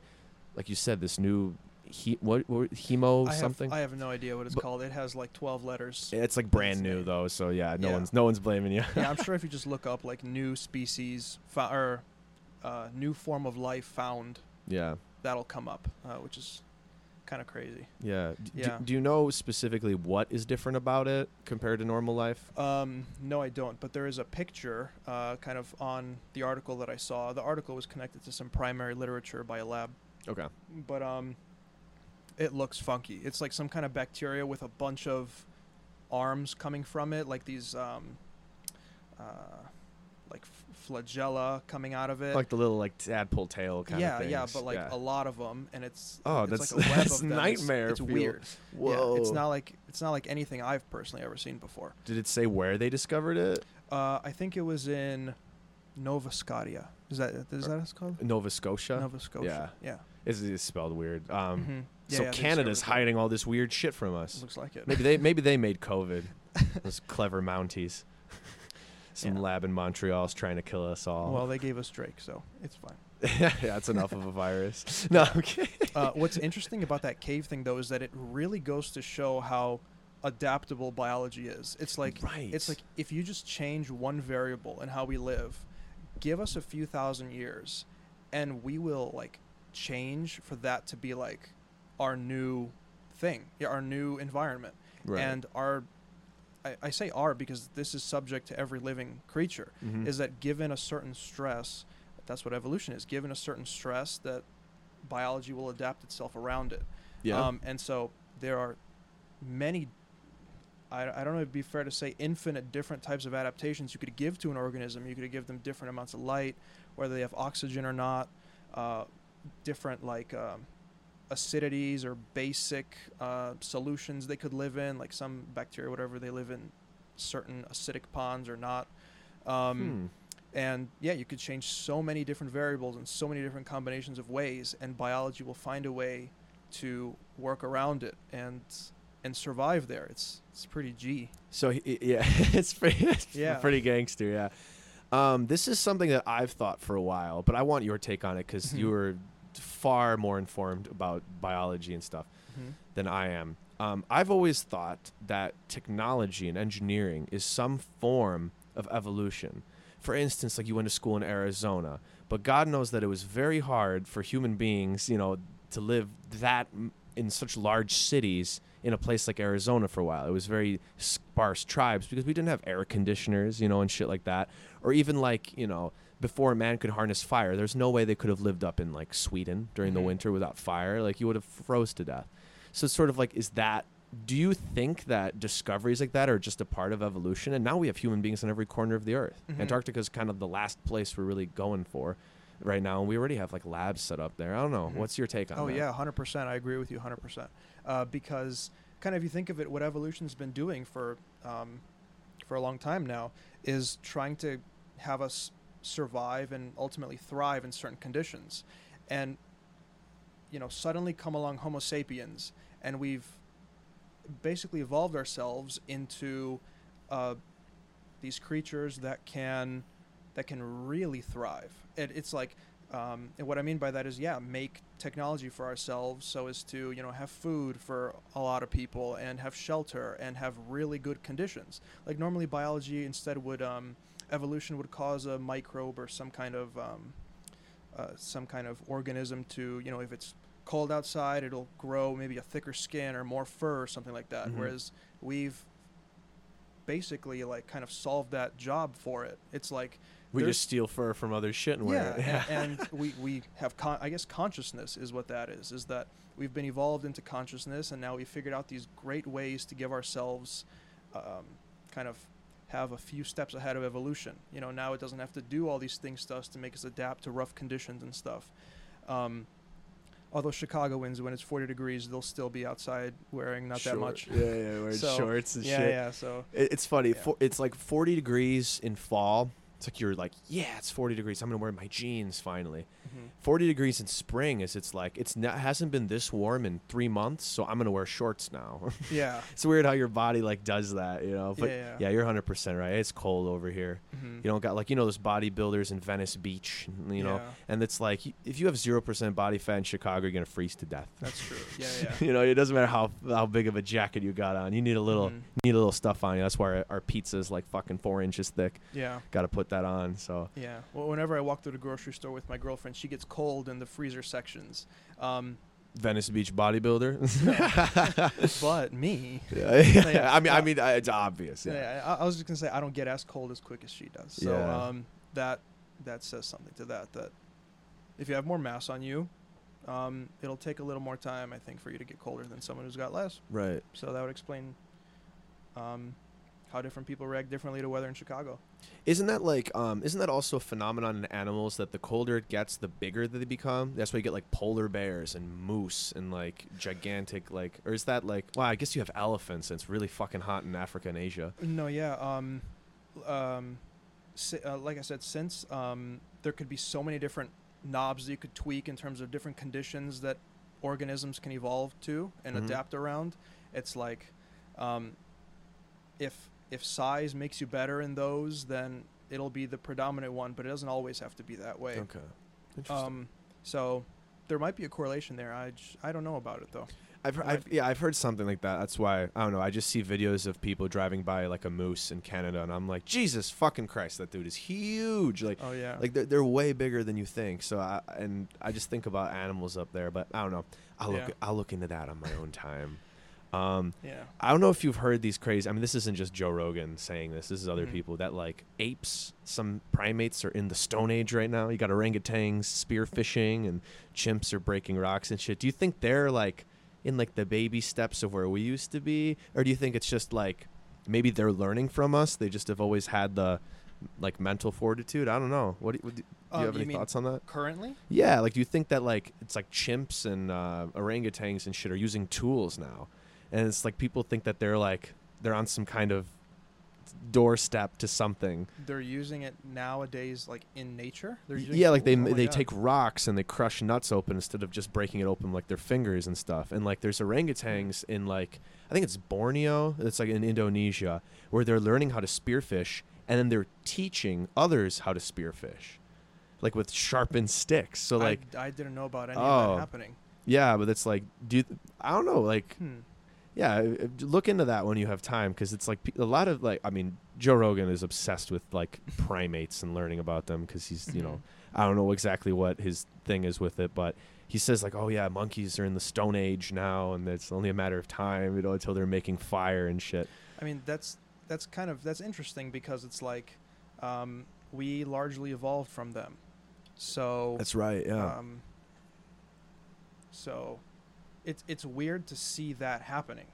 like you said, this new he- what, what hemo I something? Have, I have no idea what it's but called. It has like twelve letters. It's like brand new name. though, so yeah, no yeah. one's no one's blaming you. Yeah, I'm sure if you just look up like new species fo- or uh, new form of life found, yeah, that'll come up, uh, which is kind of crazy. Yeah. D- yeah. Do, do you know specifically what is different about it compared to normal life? Um, no, I don't. But there is a picture uh, kind of on the article that I saw. The article was connected to some primary literature by a lab. Okay. But um, it looks funky. It's like some kind of bacteria with a bunch of arms coming from it, like these um, uh, like f- flagella coming out of it, like the little like tadpole tail kind yeah, of thing. Yeah, yeah, but like yeah. a lot of them, and it's oh, it's that's like a web that's of them. nightmare. It's, it's weird. Whoa, yeah, it's not like it's not like anything I've personally ever seen before. Did it say where they discovered it? Uh, I think it was in Nova Scotia. Is that is that what it's called? Nova Scotia. Nova Scotia. Yeah, yeah. It's, it's spelled weird. Um, mm-hmm. yeah, so yeah, Canada's hiding all this weird shit from us. Looks like it. Maybe they maybe they made COVID. Those clever Mounties. Some yeah. lab in Montreal's trying to kill us all. Well, they gave us Drake, so it's fine. Yeah, that's enough of a virus. No, okay. Uh, what's interesting about that cave thing, though, is that it really goes to show how adaptable biology is. It's like right. it's like if you just change one variable in how we live, give us a few thousand years, and we will like change for that to be like our new thing, our new environment, right. and our. I, I say are because this is subject to every living creature, mm-hmm. is that given a certain stress, that's what evolution is, given a certain stress that biology will adapt itself around it. Yeah. Um, and so there are many, I, I don't know if it'd be fair to say infinite different types of adaptations you could give to an organism. You could give them different amounts of light, whether they have oxygen or not, uh, different like um, acidities or basic uh, solutions they could live in, like some bacteria, whatever, they live in certain acidic ponds or not. Um, hmm. And yeah, you could change so many different variables and so many different combinations of ways, and biology will find a way to work around it and and survive there. It's it's pretty G. So yeah, it's pretty, it's yeah. pretty gangster, yeah. Um, this is something that I've thought for a while, but I want your take on it because you were far more informed about biology and stuff mm-hmm. than I am. Um, I've always thought that technology and engineering is some form of evolution. For instance, like you went to school in Arizona, but God knows that it was very hard for human beings, you know, to live that m- in such large cities in a place like Arizona for a while. It was very sparse tribes because we didn't have air conditioners, you know, and shit like that. Or even like, you know, before man could harness fire, there's no way they could have lived up in like Sweden during mm-hmm. the winter without fire. Like you would have froze to death. So it's sort of like, is that, do you think that discoveries like that are just a part of evolution? And now we have human beings on every corner of the earth. Mm-hmm. Antarctica is kind of the last place we're really going for right now. And we already have like labs set up there. I don't know. Mm-hmm. What's your take on oh, that? Oh yeah. one hundred percent. I agree with you one hundred percent. Uh, because kind of, you think of it, what evolution has been doing for, um, for a long time now is trying to have us survive and ultimately thrive in certain conditions. And you know, suddenly come along Homo sapiens, and we've basically evolved ourselves into uh these creatures that can that can really thrive. It, it's like um and what I mean by that is yeah make technology for ourselves so as to, you know, have food for a lot of people and have shelter and have really good conditions. Like normally biology instead would um evolution would cause a microbe or some kind of um, uh, some kind of organism to, you know, if it's cold outside, it'll grow maybe a thicker skin or more fur or something like that. Mm-hmm. Whereas we've basically like kind of solved that job for it. It's like we just steal fur from other shit and wear yeah, it. Yeah, and, and we we have con- I guess consciousness is what that is. Is that we've been evolved into consciousness, and now we figured out these great ways to give ourselves um, kind of have a few steps ahead of evolution. You know, now it doesn't have to do all these things to us to make us adapt to rough conditions and stuff. Um, although Chicagoans, when it's forty degrees, they'll still be outside wearing not Short. that much. Yeah, yeah, wearing so, shorts and yeah, shit. Yeah, yeah, so. It, it's funny. Yeah. For, it's like forty degrees in fall. It's like you're like, yeah, it's forty degrees. I'm going to wear my jeans finally. Mm-hmm. forty degrees in spring is it's like it's not hasn't been this warm in three months, so I'm going to wear shorts now. Yeah. It's weird how your body like does that, you know. But yeah, yeah. yeah you're one hundred percent right. It's cold over here. Mm-hmm. You don't got like, you know, those bodybuilders in Venice Beach, you yeah. know. And it's like if you have zero percent body fat in Chicago, you're going to freeze to death. That's true. Yeah, yeah. You know, it doesn't matter how how big of a jacket you got on. You need a little mm-hmm. need a little stuff on you. That's why our, our pizza is like fucking four inches thick. Yeah. Got to put that on. So yeah, well, whenever I walk through the grocery store with my girlfriend, she gets cold in the freezer sections. Um Venice Beach bodybuilder. But me. Yeah, yeah. Like, I mean, yeah. I mean, it's obvious. Yeah. yeah I, I was just gonna say I don't get as cold as quick as she does. So yeah. um, that that says something to that. That if you have more mass on you, um, it'll take a little more time, I think, for you to get colder than someone who's got less. Right. So that would explain um, how different people react differently to weather in Chicago. Isn't that like, um, isn't that also a phenomenon in animals that the colder it gets, the bigger that they become? That's why you get like polar bears and moose and like gigantic, like, or is that like, wow, I guess you have elephants and it's really fucking hot in Africa and Asia. No, yeah. Um, um, si uh, like I said, since um, there could be so many different knobs that you could tweak in terms of different conditions that organisms can evolve to and mm-hmm. adapt around, it's like, um, if, if size makes you better in those, then it'll be the predominant one, but it doesn't always have to be that way. Okay. Interesting. Um, so there might be a correlation there. I, j I don't know about it, though. I've, he I've Yeah, I've heard something like that. That's why, I don't know, I just see videos of people driving by, like, a moose in Canada, and I'm like, Jesus fucking Christ, that dude is huge. Like, oh, yeah. Like, they're, they're way bigger than you think. So, I, and I just think about animals up there, but I don't know. I'll look, yeah. I'll look into that on my own time. Um, yeah. I don't know if you've heard these crazy, I mean, this isn't just Joe Rogan saying this, this is other mm-hmm. people that like apes, some primates are in the Stone Age right now. You got orangutans spearfishing and chimps are breaking rocks and shit. Do you think they're like in like the baby steps of where we used to be? Or do you think it's just like, maybe they're learning from us. They just have always had the like mental fortitude. I don't know. What do, what do, do um, you have you any thoughts on that currently? Yeah. Like, do you think that like, it's like chimps and, uh, orangutans and shit are using tools now? And it's like people think that they're like they're on some kind of doorstep to something. They're using it nowadays, like in nature. They're using yeah, like they oh they God. take rocks and they crush nuts open instead of just breaking it open like their fingers and stuff. And like there's orangutans in like I think it's Borneo. It's like in Indonesia where they're learning how to spearfish and then they're teaching others how to spearfish, like with sharpened sticks. So like I, I didn't know about any oh, of that happening. Yeah, but it's like do you, I don't know like. Hmm. Yeah, look into that when you have time because it's like a lot of like, I mean, Joe Rogan is obsessed with like primates and learning about them because he's, you know, I don't know exactly what his thing is with it, but he says like, oh, yeah, monkeys are in the Stone Age now and it's only a matter of time, you know, until they're making fire and shit. I mean, that's that's kind of that's interesting because it's like um, we largely evolved from them. So that's right. Yeah. Um, so. It's it's weird to see that happening,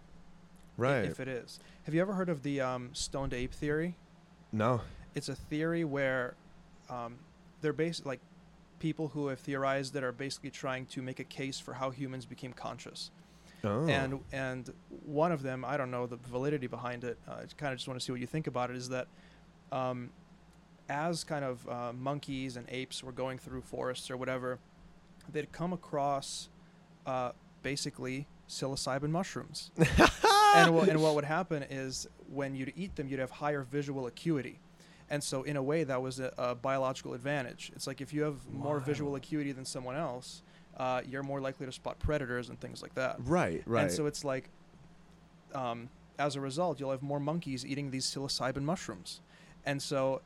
right? If it is, have you ever heard of the um, stoned ape theory? No. It's a theory where um, they're based like people who have theorized that are basically trying to make a case for how humans became conscious. Oh. And and one of them, I don't know the validity behind it. Uh, I kind of just want to see what you think about it. Is that um, as kind of uh, monkeys and apes were going through forests or whatever, they'd come across. Uh, basically psilocybin mushrooms. and, wh and what would happen is when you'd eat them, you'd have higher visual acuity. And so in a way, that was a, a biological advantage. It's like if you have wow. more visual acuity than someone else, uh, you're more likely to spot predators and things like that. Right, right. And so it's like, um, as a result, you'll have more monkeys eating these psilocybin mushrooms. And so,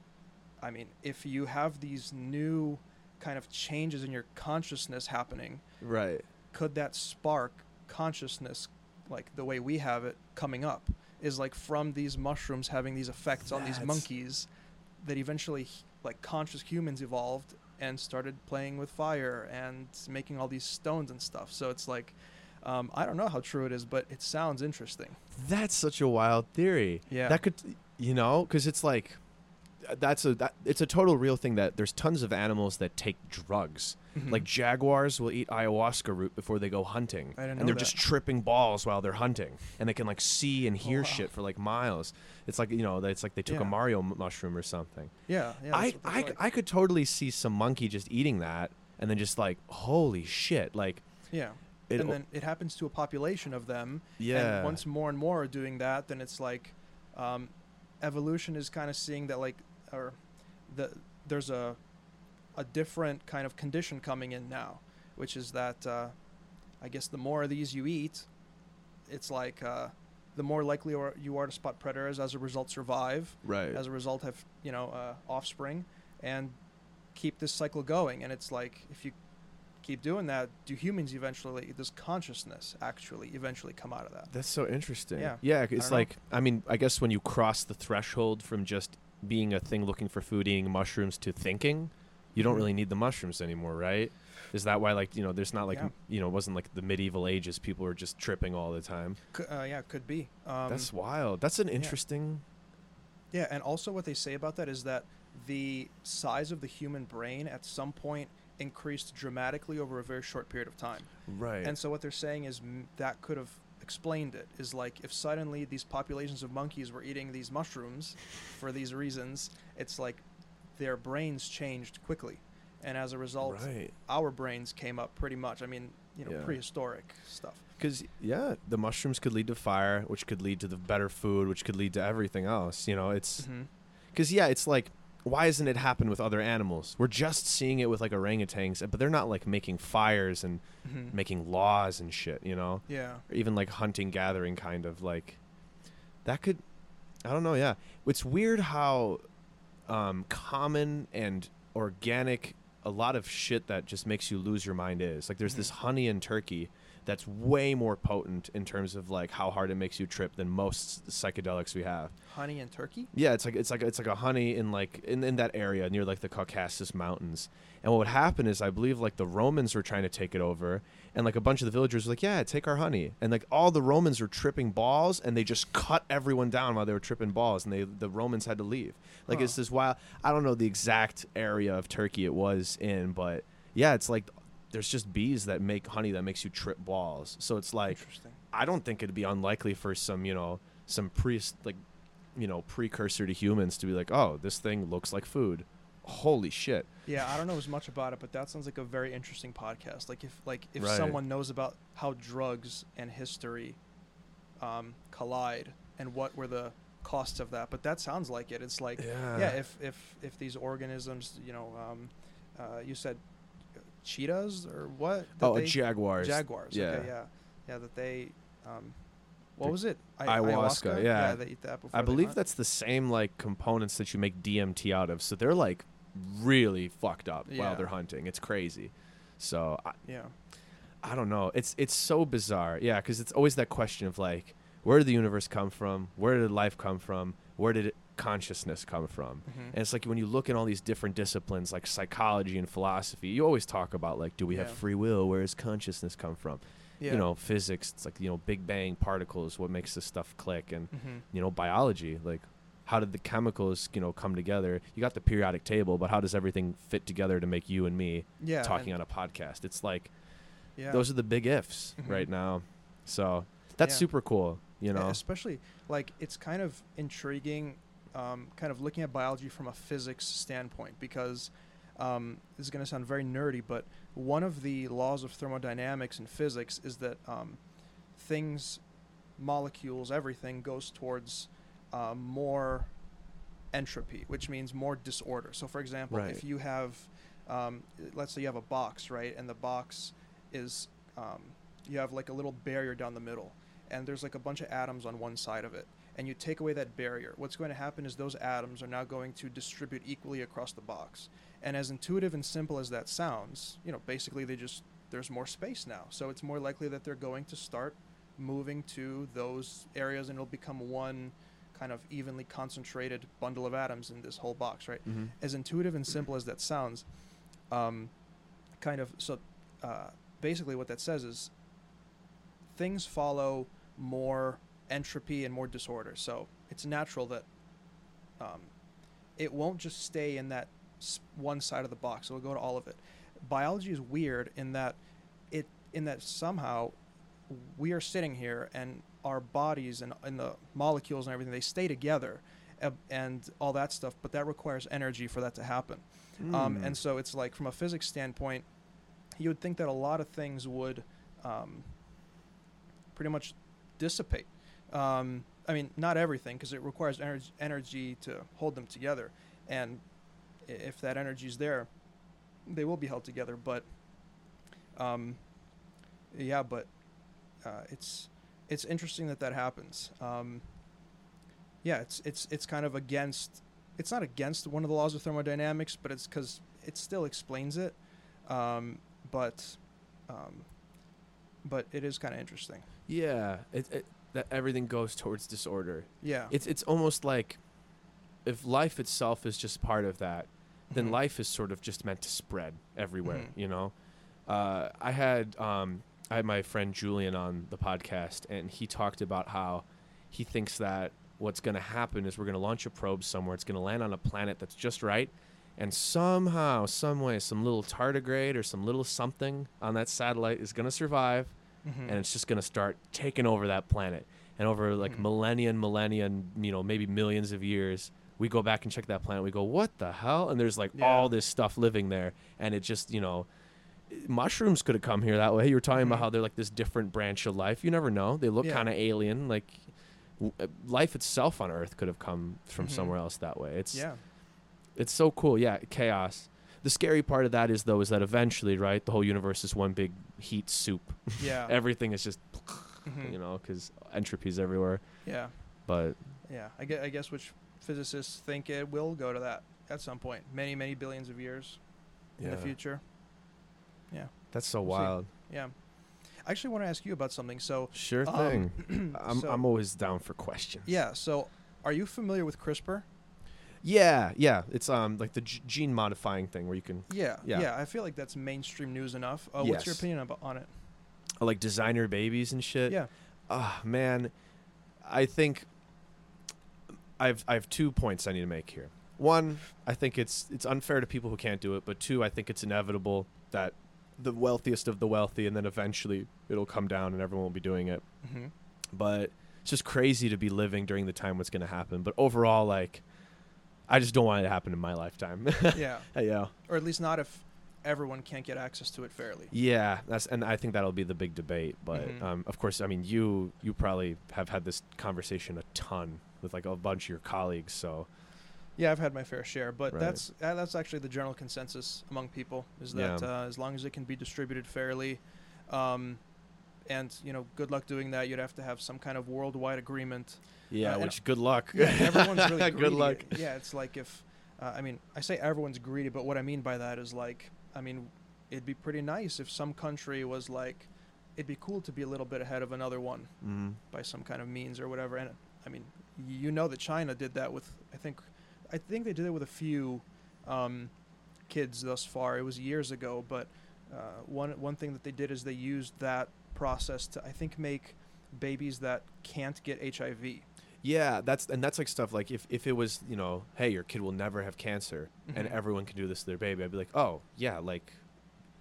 I mean, if you have these new kind of changes in your consciousness happening, right. could that spark consciousness, like the way we have it coming up, is like from these mushrooms having these effects That's on these monkeys that eventually like conscious humans evolved and started playing with fire and making all these stones and stuff. So it's like, um, I don't know how true it is, but it sounds interesting. That's such a wild theory. Yeah. That could, you know, because it's like, that's a that, it's a total real thing that there's tons of animals that take drugs. Mm-hmm. Like jaguars will eat ayahuasca root before they go hunting. I didn't know and they're that. just tripping balls while they're hunting and they can like see and hear oh, wow. shit for like miles. It's like, you know, it's like they took yeah. a Mario mushroom or something. Yeah. yeah I, I, like. I could totally see some monkey just eating that and then just like, holy shit. Like, yeah. It, and then it happens to a population of them. Yeah. And once more and more are doing that, then it's like, um, evolution is kind of seeing that like, or the, there's a, a different kind of condition coming in now, which is that uh, I guess the more of these you eat, it's like uh, the more likely or you are to spot predators, as a result survive, right. as a result have, you know, uh, offspring and keep this cycle going. And it's like if you keep doing that, do humans eventually, does consciousness actually eventually come out of that? That's so interesting. Yeah. Yeah, it's I like, know. I mean, I guess when you cross the threshold from just being a thing looking for food, eating mushrooms, to thinking, you don't really need the mushrooms anymore, right? Is that why, like, you know, there's not like, yeah. m- you know, it wasn't like the medieval ages, people were just tripping all the time. C- uh, yeah, could be. Um, That's wild. That's an interesting... Yeah. yeah, and also what they say about that is that the size of the human brain at some point increased dramatically over a very short period of time. Right. And so what they're saying is m- that could have explained it, is like if suddenly these populations of monkeys were eating these mushrooms for these reasons, it's like their brains changed quickly. And as a result, right. our brains came up pretty much. I mean, you know, yeah. prehistoric stuff. Because, yeah, the mushrooms could lead to fire, which could lead to the better food, which could lead to everything else. You know, it's because, mm-hmm. yeah, it's like, why isn't it happen with other animals? We're just seeing it with like orangutans, but they're not like making fires and mm-hmm. making laws and shit, you know? Yeah. Or even like hunting, gathering kind of like that could, I don't know. Yeah. It's weird how um, common and organic a lot of shit that just makes you lose your mind is. Like there's mm-hmm. this honey in Turkey that's way more potent in terms of like how hard it makes you trip than most psychedelics we have. Honey in Turkey? Yeah, it's like it's like it's like a honey in like in, in that area near like the Caucasus Mountains. And what would happen is I believe like the Romans were trying to take it over, and like a bunch of the villagers were like, yeah, take our honey. And like all the Romans were tripping balls, and they just cut everyone down while they were tripping balls, and they the Romans had to leave. Like huh. it's this wild, I don't know the exact area of Turkey it was in, but yeah, it's like there's just bees that make honey that makes you trip balls. So it's like, I don't think it'd be unlikely for some, you know, some pre like, you know, precursor to humans to be like, oh, this thing looks like food. Holy shit. Yeah. I don't know as much about it, but that sounds like a very interesting podcast. Like if, like if right. someone knows about how drugs and history um, collide and what were the costs of that, but that sounds like it. It's like, yeah, yeah if, if, if these organisms, you know, um, uh, you said, cheetahs or what? That oh, they, jaguars. Jaguars. Yeah, okay, yeah, yeah. That they, um, what was it? I, ayahuasca. ayahuasca. Yeah, yeah, they eat that before. I believe hunt. That's the same like components that you make D M T out of. So they're like really fucked up yeah. while they're hunting. It's crazy. So I, yeah, I don't know. It's it's so bizarre. Yeah, because it's always that question of like, where did the universe come from? Where did life come from? Where did it? Consciousness come from mm-hmm. and it's like when you look in all these different disciplines like psychology and philosophy, you always talk about like, do we yeah. have free will? Where does consciousness come from? yeah. You know, physics, it's like, you know, Big Bang, particles, what makes this stuff click? And mm-hmm. you know, biology, like how did the chemicals, you know, come together? You got the periodic table, but how does everything fit together to make you and me yeah, talking and on a podcast? It's like yeah. those are the big ifs mm-hmm. right now. So that's yeah. super cool, you know. Yeah, especially like it's kind of intriguing Um, kind of looking at biology from a physics standpoint, because um, this is going to sound very nerdy, but one of the laws of thermodynamics in physics is that um, things, molecules, everything goes towards uh, more entropy, which means more disorder. So, for example, right. if you have, um, let's say you have a box, right, and the box is, um, you have like a little barrier down the middle, and there's like a bunch of atoms on one side of it. And you take away that barrier, what's going to happen is those atoms are now going to distribute equally across the box. And as intuitive and simple as that sounds, you know, basically they just, there's more space now. So it's more likely that they're going to start moving to those areas, and it'll become one kind of evenly concentrated bundle of atoms in this whole box, right? Mm-hmm. As intuitive and simple as that sounds, um, kind of, so uh, basically what that says is things follow more entropy and more disorder. So it's natural that um, it won't just stay in that one side of the box. It'll go to all of it. Biology is weird in that it in that somehow we are sitting here and our bodies and, and the molecules and everything, they stay together and, and all that stuff, but that requires energy for that to happen. Mm. Um, and so it's like from a physics standpoint, you would think that a lot of things would um, pretty much dissipate. Um, I mean, not everything, because it requires ener- energy to hold them together. And if that energy is there, they will be held together. But, um, yeah, but uh, it's it's interesting that that happens. Um, yeah, it's it's it's kind of against. It's not against one of the laws of thermodynamics, but it's because it still explains it. Um, but um, but it is kind of interesting. Yeah, it, it, that everything goes towards disorder. Yeah, it's it's almost like if life itself is just part of that, then mm-hmm. life is sort of just meant to spread everywhere. Mm-hmm. You know, uh, I had um, I had my friend Julian on the podcast, and he talked about how he thinks that what's going to happen is we're going to launch a probe somewhere. It's going to land on a planet that's just right. And somehow, some way, some little tardigrade or some little something on that satellite is going to survive. Mm-hmm. And it's just going to start taking over that planet. And over like mm-hmm. millennia and millennia and, you know, maybe millions of years, we go back and check that planet. We go, what the hell? And there's like yeah. all this stuff living there. And it just, you know, mushrooms could have come here that way. You were talking mm-hmm. about how they're like this different branch of life. You never know. They look yeah. kind of alien. Like w- life itself on Earth could have come from mm-hmm. somewhere else that way. It's yeah. It's so cool. Yeah, chaos. The scary part of that is, though, is that eventually, right, the whole universe is one big heat soup. Yeah. Everything is just, mm-hmm. you know, because entropy is everywhere. Yeah. But. Yeah. I guess, I guess which physicists think it will go to that at some point. Many, many billions of years yeah. in the future. Yeah. That's so we'll wild. See. Yeah. I actually want to ask you about something. So. Sure um, thing. I'm, so I'm always down for questions. Yeah. So are you familiar with CRISPR? Yeah, yeah. It's um like the g- gene modifying thing where you can... Yeah, yeah, yeah. I feel like that's mainstream news enough. Uh, yes. What's your opinion ab- on it? Oh, like designer babies and shit? Yeah. Ah, oh, man. I think I've I've two points I need to make here. One, I think it's it's unfair to people who can't do it. But two, I think it's inevitable that the wealthiest of the wealthy, and then eventually it'll come down and everyone will be doing it. Mm-hmm. But it's just crazy to be living during the time what's going to happen. But overall, like... I just don't want it to happen in my lifetime. yeah. Yeah. Or at least not if everyone can't get access to it fairly. Yeah. That's, and I think that'll be the big debate. But, mm-hmm. um, of course, I mean, you you probably have had this conversation a ton with, like, a bunch of your colleagues. So. Yeah, I've had my fair share. But right. that's uh, that's actually the general consensus among people is that yeah. uh, as long as it can be distributed fairly, um, and, you know, good luck doing that. You'd have to have some kind of worldwide agreement. Yeah, uh, which good luck. Yeah, everyone's really greedy. Good luck. Yeah, it's like if, uh, I mean, I say everyone's greedy, but what I mean by that is like, I mean, it'd be pretty nice if some country was like, it'd be cool to be a little bit ahead of another one mm-hmm. by some kind of means or whatever. And I mean, you know that China did that with, I think, I think they did it with a few um, kids thus far. It was years ago, but uh, one one thing that they did is they used that process to, I think, make babies that can't get H I V. Yeah, that's and that's like stuff like if, if it was, you know, hey, your kid will never have cancer mm-hmm. and everyone can do this to their baby, I'd be like, oh, yeah, like,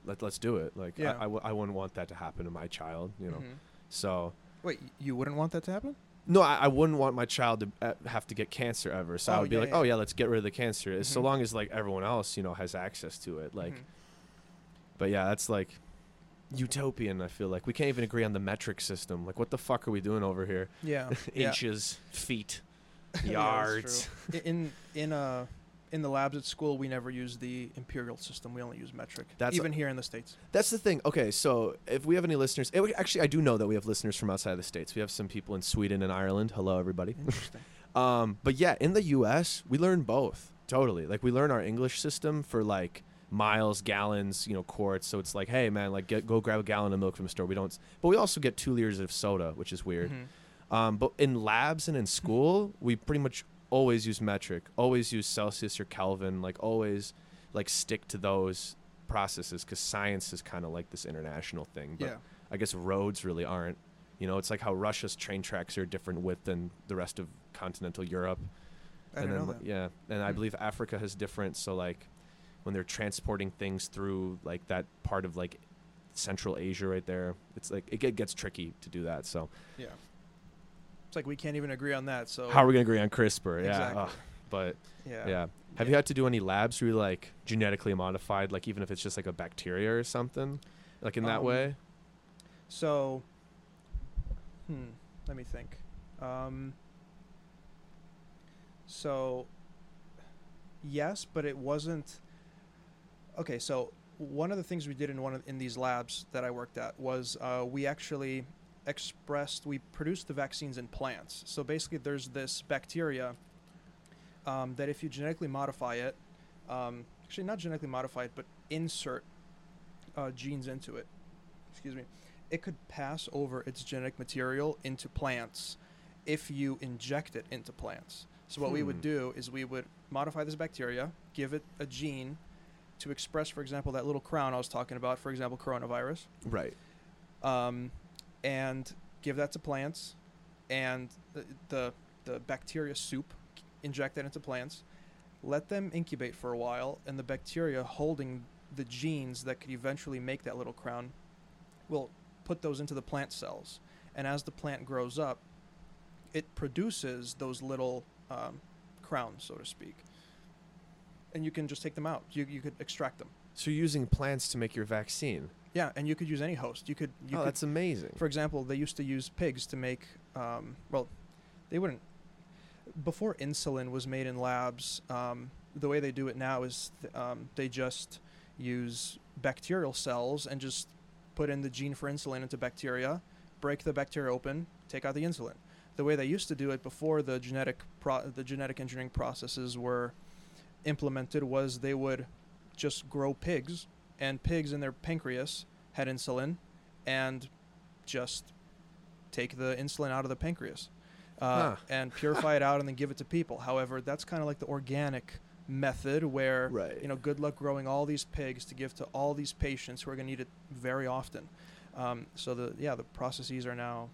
let, let's do it. Like, yeah. I, I, w- I wouldn't want that to happen to my child, you know. Mm-hmm. So. Wait, you wouldn't want that to happen? No, I, I wouldn't want my child to uh, have to get cancer ever. So oh, I would be yeah, like, yeah. oh, yeah, let's get rid of the cancer. Mm-hmm. So long as, like, everyone else, you know, has access to it. Like, mm-hmm. but yeah, that's like. Utopian, I feel like. We can't even agree on the metric system. Like, what the fuck are we doing over here? Yeah. Inches, yeah. feet, yards. Yeah, in in uh in the labs at school, we never use the imperial system. We only use metric. That's even a, here in the States. That's the thing. Okay, so if we have any listeners, it, actually, I do know that we have listeners from outside of the States. We have some people in Sweden and Ireland. Hello, everybody. Interesting. um, but yeah, in the U S, we learn both. Totally. Like, we learn our English system for, like, miles, gallons, you know, quarts. So it's like, hey, man, like, get, go grab a gallon of milk from the store. We don't, but we also get two liters of soda, which is weird. Mm-hmm. Um, but in labs and in school, we pretty much always use metric, always use Celsius or Kelvin, like always, like stick to those processes because science is kind of like this international thing. But yeah. I guess roads really aren't. You know, it's like how Russia's train tracks are different width than the rest of continental Europe. I and don't then, know that. Yeah, and mm-hmm. I believe Africa has different. So like. When they're transporting things through like that part of like Central Asia right there, it's like it gets tricky to do that. So yeah, it's like we can't even agree on that. So how are we gonna agree on CRISPR? Exactly. Yeah, oh, but yeah, yeah. Have yeah. you had to do any labs where you like genetically modified, like even if it's just like a bacteria or something, like in um, that way? So, hmm, let me think. Um, so yes, but it wasn't. Okay, so one of the things we did in one of in these labs that I worked at was uh, we actually expressed, we produced the vaccines in plants. So basically there's this bacteria um, that if you genetically modify it, um, actually not genetically modify it, but insert uh, genes into it, excuse me, it could pass over its genetic material into plants if you inject it into plants. So what hmm. we would do is we would modify this bacteria, give it a gene to express, for example, that little crown I was talking about, for example, coronavirus. Right. Um, and give that to plants, and the, the the bacteria soup, inject that into plants, let them incubate for a while, and the bacteria holding the genes that could eventually make that little crown will put those into the plant cells. And as the plant grows up, it produces those little um, crowns, so to speak. And you can just take them out. You you could extract them. So you're using plants to make your vaccine. Yeah, and you could use any host. You could. You oh, could, that's amazing. For example, they used to use pigs to make, um, well, they wouldn't. Before insulin was made in labs, um, the way they do it now is th- um, they just use bacterial cells and just put in the gene for insulin into bacteria, break the bacteria open, take out the insulin. The way they used to do it before the genetic pro- the genetic engineering processes were implemented was they would just grow pigs, and pigs in their pancreas had insulin, and just take the insulin out of the pancreas uh, huh. and purify it out and then give it to people. However, that's kind of like the organic method where, right. you know, good luck growing all these pigs to give to all these patients who are going to need it very often. Um, so, the yeah, the processes are now,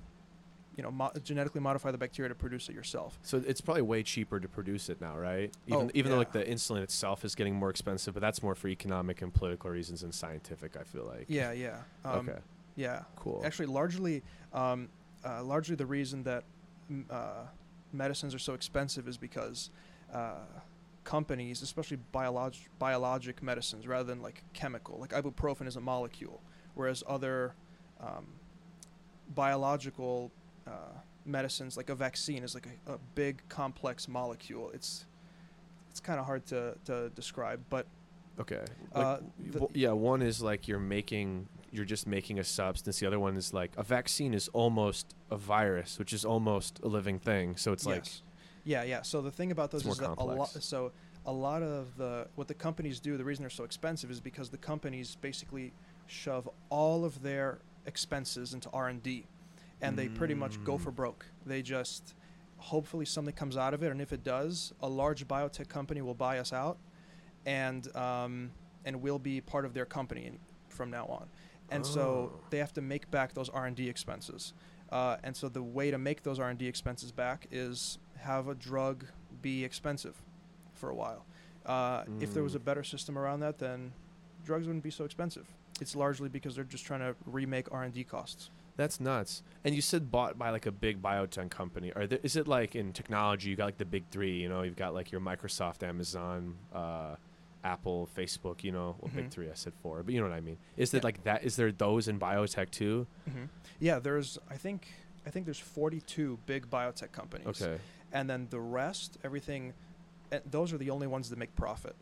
you know, mo- genetically modify the bacteria to produce it yourself. So it's probably way cheaper to produce it now, right? Even, oh, even yeah. though like the insulin itself is getting more expensive, but that's more for economic and political reasons than scientific, I feel like. Yeah, yeah. Um, okay. Yeah. Cool. Actually, largely, um, uh, largely the reason that uh, medicines are so expensive is because uh, companies, especially biolog- biologic medicines, rather than like chemical, like ibuprofen is a molecule, whereas other um, biological Uh, medicines, like a vaccine, is like a, a big complex molecule. It's it's kind of hard to, to describe, but okay. Like, uh, w- yeah, one is like you're making you're just making a substance. The other one is like a vaccine is almost a virus, which is almost a living thing. So it's yes. like yeah, yeah. So the thing about those is that complex. a lot. So a lot of the what the companies do, the reason they're so expensive is because the companies basically shove all of their expenses into R and D. And they pretty much go for broke. They just, hopefully something comes out of it. And if it does, a large biotech company will buy us out, and um, and we'll be part of their company from now on. And oh. so they have to make back those R and D expenses. Uh, and so the way to make those R and D expenses back is have a drug be expensive for a while. Uh, mm. If there was a better system around that, then drugs wouldn't be so expensive. It's largely because they're just trying to remake R and D costs. That's nuts. And you said bought by like a big biotech company. Are there, is it like in technology, you got like the big three, you know, you've got like your Microsoft, Amazon, uh, Apple, Facebook, you know, well, mm-hmm. big three, I said four, but you know what I mean? Is yeah. it like that? Is there those in biotech too? Mm-hmm. Yeah, there's, I think, I think there's forty-two big biotech companies. Okay. And then the rest, everything, uh, those are the only ones that make profit.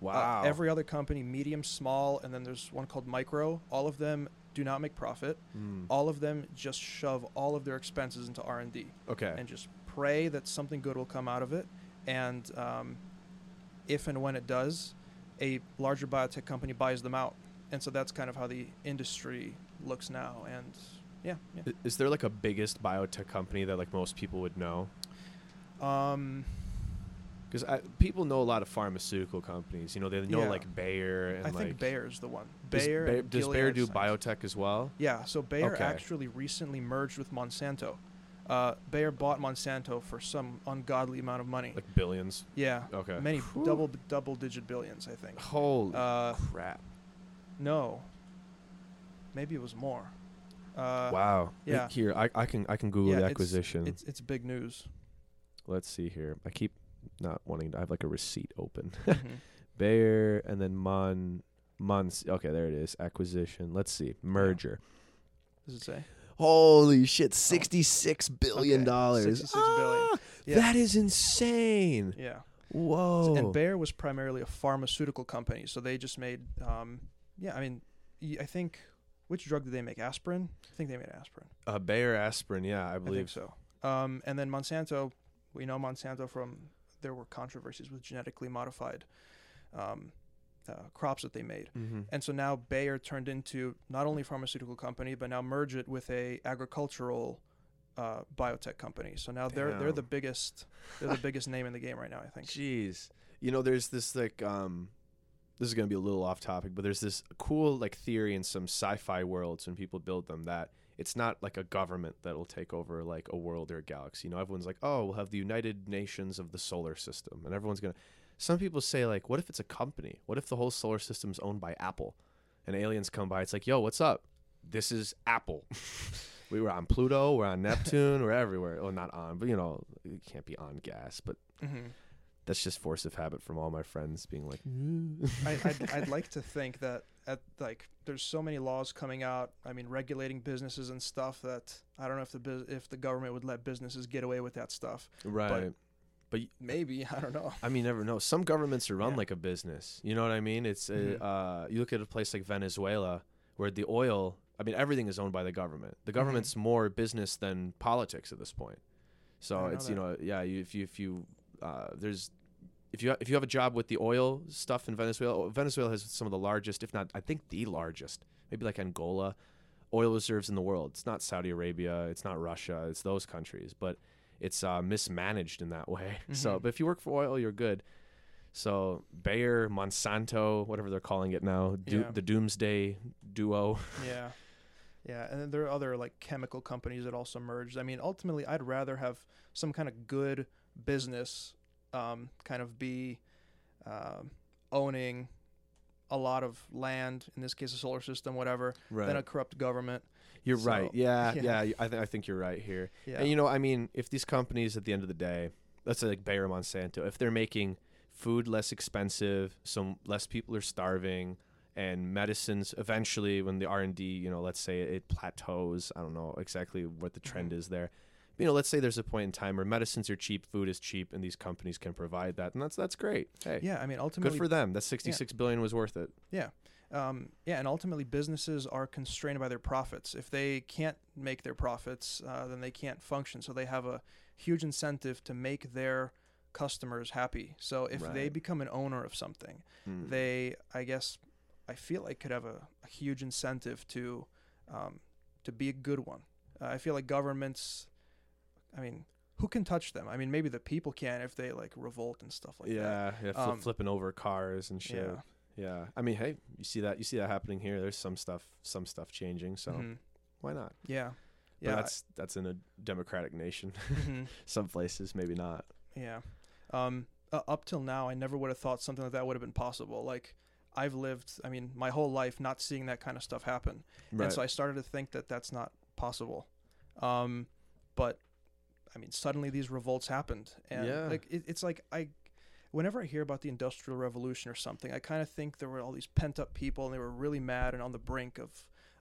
Wow. Uh, every other company, medium, small, and then there's one called micro, all of them do not make profit. Mm. All of them just shove all of their expenses into R and D. Okay. And just pray that something good will come out of it. And um, if and when it does, a larger biotech company buys them out. And so that's kind of how the industry looks now. And yeah. yeah. Is there like a biggest biotech company that like most people would know? Um... Because people know a lot of pharmaceutical companies. You know, they know yeah. like Bayer. And I like think Bayer's the one. Bayer. Does, ba- does Bayer do Science. biotech as well? Yeah. So Bayer okay. actually recently merged with Monsanto. Uh, Bayer bought Monsanto for some ungodly amount of money. Like billions. Yeah. Okay. Many Whew. double double digit billions, I think. Holy uh, crap. No. Maybe it was more. Uh, wow. Yeah. Here, I, I can I can Google yeah, the acquisition. It's, it's it's big news. Let's see here. I keep. Not wanting to I have like a receipt open. Mm-hmm. Bayer and then Mon Mons okay, there it is. Acquisition. Let's see. Merger. What does it say? Holy shit, sixty six billion okay. dollars. Sixty six ah, billion. Yeah. That is insane. Yeah. Whoa. So, and Bayer was primarily a pharmaceutical company, so they just made um yeah, I mean I think which drug did they make? Aspirin? I think they made aspirin. Uh Bayer aspirin, yeah, I believe I think so. Um and then Monsanto, we know Monsanto from there were controversies with genetically modified um, uh, crops that they made. Mm-hmm. And so now Bayer turned into not only a pharmaceutical company, but now merge it with a agricultural uh, biotech company. So now they're Damn. they're the biggest they're the biggest name in the game right now, I think. Jeez, you know, there's this like um, this is gonna be a little off topic, but there's this cool like theory in some sci-fi worlds when people build them that it's not like a government that will take over like a world or a galaxy. You know, everyone's like, oh, we'll have the United Nations of the solar system, and everyone's gonna. Some people say, like, what if it's a company? What if the whole solar system's owned by Apple, and aliens come by? It's like, yo, what's up? This is Apple. We were on Pluto, we're on Neptune, we're everywhere. Well, not on, but you know, it can't be on gas, but. Mm-hmm. That's just force of habit from all my friends being like. I, I'd, I'd like to think that at like there's so many laws coming out. I mean, regulating businesses and stuff that I don't know if the bus- if the government would let businesses get away with that stuff. Right, but, but maybe I don't know. I mean, never know. Some governments are run yeah. like a business. You know what I mean? It's mm-hmm. a, uh, you look at a place like Venezuela where the oil. I mean, everything is owned by the government. The government's mm-hmm. more business than politics at this point. So it's that. you know yeah you, if you if you. Uh, there's, if you if you have a job with the oil stuff in Venezuela, Venezuela has some of the largest, if not, I think the largest, maybe like Angola, oil reserves in the world. It's not Saudi Arabia, it's not Russia, it's those countries, but it's uh, mismanaged in that way. Mm-hmm. So, but if you work for oil, you're good. So Bayer, Monsanto, whatever they're calling it now, do, yeah. the Doomsday Duo. Yeah, yeah, and then there are other like chemical companies that also merged. I mean, ultimately, I'd rather have some kind of good business um kind of be um owning a lot of land, in this case a solar system, whatever, right. than a corrupt government. You're so, right yeah yeah, yeah I, th- I think you're right here yeah. And you know, I mean, if these companies at the end of the day, let's say like Bayer, Monsanto, if they're making food less expensive, so less people are starving, and medicines eventually when the R and D, you know, let's say it plateaus, I don't know exactly what the trend is there. You know, let's say there's a point in time where medicines are cheap, food is cheap, and these companies can provide that, and that's that's great. Hey, yeah, I mean, ultimately, good for them. That sixty-six yeah. billion was worth it. Yeah, um, yeah, and ultimately, businesses are constrained by their profits. If they can't make their profits, uh, then they can't function. So they have a huge incentive to make their customers happy. So if right. they become an owner of something, mm. they, I guess, I feel like could have a, a huge incentive to um, to be a good one. Uh, I feel like governments. I mean, who can touch them? I mean, maybe the people can if they, like, revolt and stuff like yeah, that. Yeah, fl- um, flipping over cars and shit. Yeah. yeah. I mean, hey, you see that you see that happening here. There's some stuff some stuff changing, so mm-hmm. why not? Yeah. But yeah. that's that's in a democratic nation. Mm-hmm. Some places, maybe not. Yeah. Um, uh, up till now, I never would have thought something like that would have been possible. Like, I've lived, I mean, my whole life not seeing that kind of stuff happen. Right. And so I started to think that that's not possible. Um, but... I mean, suddenly these revolts happened, and yeah. like it, it's like I, whenever I hear about the Industrial Revolution or something, I kind of think there were all these pent up people, and they were really mad and on the brink of,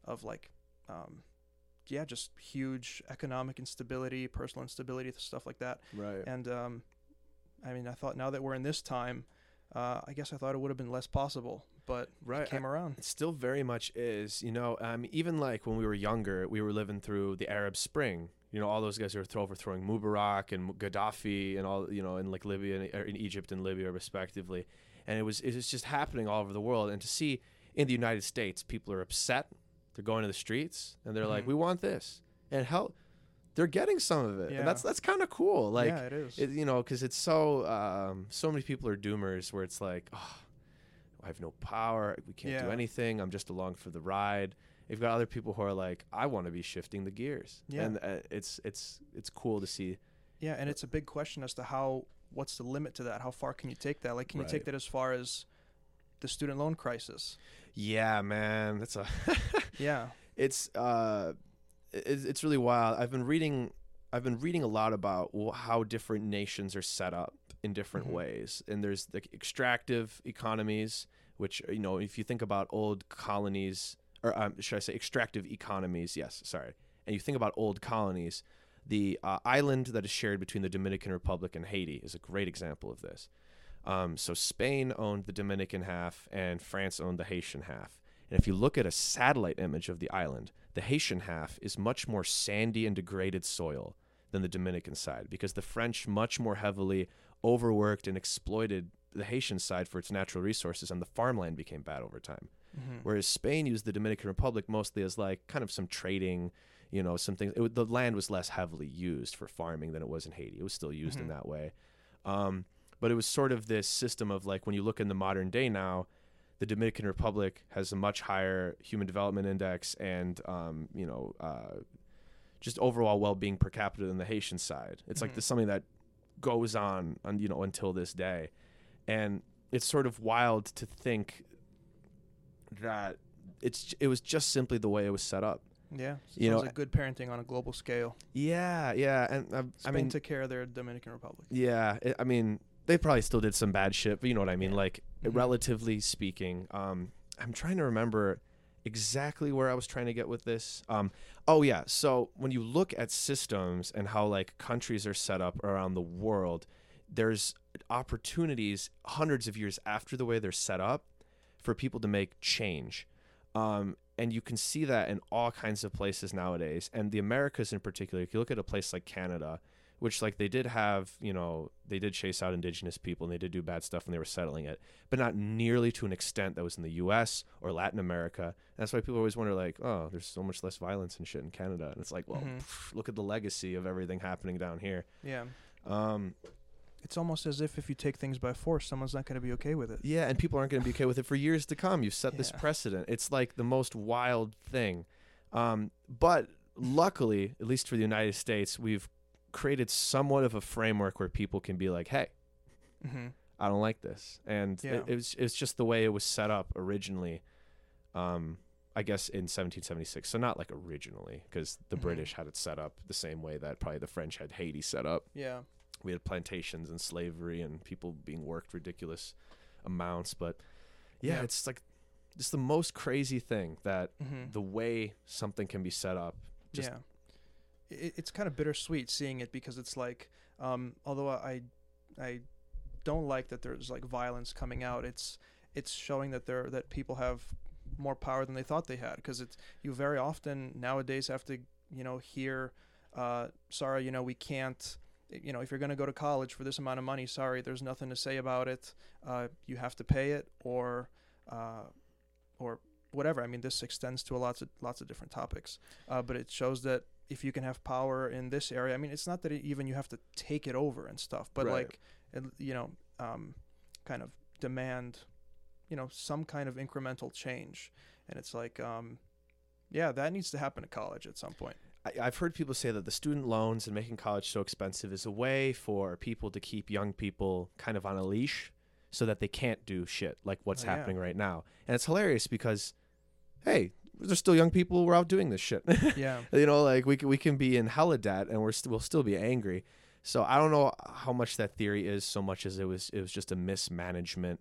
of like, um, yeah, just huge economic instability, personal instability, stuff like that. Right. And um, I mean, I thought now that we're in this time, uh, I guess I thought it would have been less possible, but right. it came I, around. It still very much is, you know. Um, even like when we were younger, we were living through the Arab Spring. You know, all those guys who were overthrowing Mubarak and Gaddafi and all, you know, in like Libya and in Egypt and Libya respectively, and it was it was just happening all over the world. And to see in the United States, people are upset, they're going to the streets, and they're mm-hmm. like, we want this, and help. They're getting some of it, yeah. and that's that's kind of cool. Like, yeah, it is. It, you know, because it's so um, so many people are doomers, where it's like, oh, I have no power, we can't yeah. do anything, I'm just along for the ride. You've got other people who are like, I want to be shifting the gears. Yeah. And uh, it's it's it's cool to see. Yeah, and it's a big question as to how, what's the limit to that? How far can you take that? Like, can right. you take that as far as the student loan crisis? Yeah, man, that's a... yeah. It's uh, it, it's really wild. I've been reading, I've been reading a lot about how different nations are set up in different mm-hmm. ways. And there's the extractive economies, which, you know, if you think about old colonies... or um, should I say extractive economies, yes, sorry. And you think about old colonies, the uh, island that is shared between the Dominican Republic and Haiti is a great example of this. Um, so Spain owned the Dominican half and France owned the Haitian half. And if you look at a satellite image of the island, the Haitian half is much more sandy and degraded soil than the Dominican side because the French much more heavily overworked and exploited the Haitian side for its natural resources, and the farmland became bad over time. Mm-hmm. Whereas Spain used the Dominican Republic mostly as like kind of some trading, you know, some things. It, the land was less heavily used for farming than it was in Haiti. It was still used mm-hmm. in that way. Um, but it was sort of this system of like, when you look in the modern day now, the Dominican Republic has a much higher human development index and, um, you know, uh, just overall well-being per capita than the Haitian side. It's mm-hmm. like this, something that goes on, on, you know, until this day. And it's sort of wild to think that it's it was just simply the way it was set up. Yeah, you know, like good parenting on a global scale. Yeah, yeah, and uh, Spain I mean, took care of their Dominican Republic. Yeah, it, I mean, they probably still did some bad shit, but you know what I mean. Yeah. Like, mm-hmm. relatively speaking, um, I'm trying to remember exactly where I was trying to get with this. Um, oh yeah, so when you look at systems and how like countries are set up around the world, there's opportunities hundreds of years after the way they're set up for people to make change. Um, and you can see that in all kinds of places nowadays. And the Americas in particular, if you look at a place like Canada, which like they did have, you know, they did chase out indigenous people and they did do bad stuff when they were settling it, but not nearly to an extent that was in the U S or Latin America. And that's why people always wonder like, oh, there's so much less violence and shit in Canada. And it's like, well, mm-hmm. pff, look at the legacy of everything happening down here. Yeah. Um, It's almost as if if you take things by force, someone's not going to be okay with it. Yeah, and people aren't going to be okay with it for years to come. You've set yeah. this precedent. It's like the most wild thing. Um, but luckily, at least for the United States, we've created somewhat of a framework where people can be like, hey, mm-hmm. I don't like this. And yeah. it, it was, it's just the way it was set up originally, um, I guess, in seventeen seventy-six. So not like originally, because the mm-hmm. British had it set up the same way that probably the French had Haiti set up. Yeah. We had plantations and slavery and people being worked ridiculous amounts. But yeah, yeah. it's like it's the most crazy thing that mm-hmm. the way something can be set up. Just yeah. It, it's kind of bittersweet seeing it, because it's like, um, although I I don't like that there's like violence coming out, it's it's showing that there that people have more power than they thought they had, because it's you very often nowadays have to, you know, hear, uh, sorry, you know, we can't. You know, if you're going to go to college for this amount of money, sorry, there's nothing to say about it. Uh, you have to pay it, or, uh, or whatever. I mean, this extends to a lots of lots of different topics. Uh, but it shows that if you can have power in this area, I mean, it's not that it even you have to take it over and stuff, but right. like, it, you know, um, kind of demand, you know, some kind of incremental change. And it's like, um, yeah, that needs to happen at college at some point. I've heard people say that the student loans and making college so expensive is a way for people to keep young people kind of on a leash so that they can't do shit like what's oh, happening yeah. right now. And it's hilarious because, hey, there's still young people who are out doing this shit. Yeah. You know, like we can, we can be in hella debt and we're st- we'll still be angry. So I don't know how much that theory is so much as it was it was just a mismanagement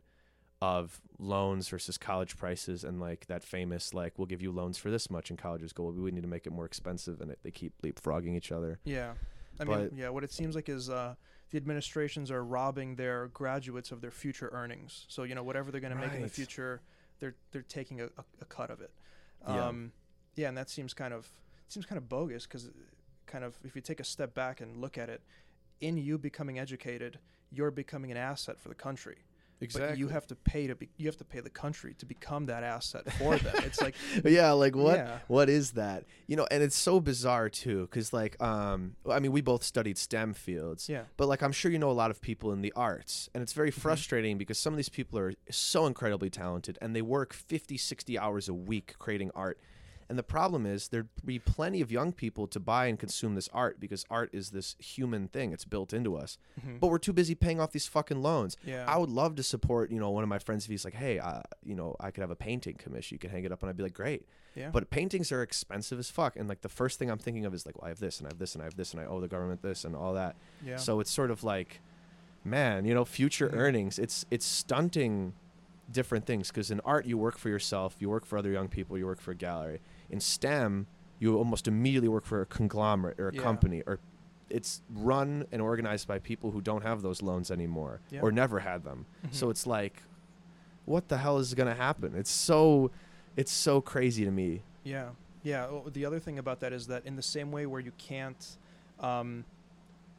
of loans versus college prices, and like that famous like we'll give you loans for this much and colleges go, well, we need to make it more expensive, and it, they keep leapfrogging each other. Yeah, I but, mean, yeah, what it seems like is uh, the administrations are robbing their graduates of their future earnings. So you know whatever they're going right. to make in the future, they're they're taking a, a, a cut of it. Um, yeah. yeah, and that seems kind of seems kind of bogus, because kind of if you take a step back and look at it, in you becoming educated, you're becoming an asset for the country. Exactly. But you have to pay to be, you have to pay the country to become that asset for them. It's like yeah, like what yeah. what is that? You know, and it's so bizarre too, because like um, I mean, we both studied STEM fields, yeah. But like I'm sure you know a lot of people in the arts, and it's very frustrating mm-hmm. because some of these people are so incredibly talented, and they work fifty, sixty hours a week creating art, and the problem is there'd be plenty of young people to buy and consume this art, because art is this human thing. It's built into us. Mm-hmm. But we're too busy paying off these fucking loans. Yeah. I would love to support, you know, one of my friends if he's like, hey, uh, you know, I could have a painting commission. You can hang it up. And I'd be like, great. Yeah. But paintings are expensive as fuck. And like the first thing I'm thinking of is like, well, I have this and I have this and I have this and I owe the government this and all that. Yeah. So it's sort of like, man, you know, future mm-hmm. earnings. It's it's stunting different things, because in art you work for yourself, you work for other young people, you work for a gallery. In STEM you almost immediately work for a conglomerate or a yeah. company, or it's run and organized by people who don't have those loans anymore yeah. or never had them. Mm-hmm. So it's like, what the hell is going to happen? It's so it's so crazy to me. Yeah. Yeah. Well, the other thing about that is that in the same way where you can't um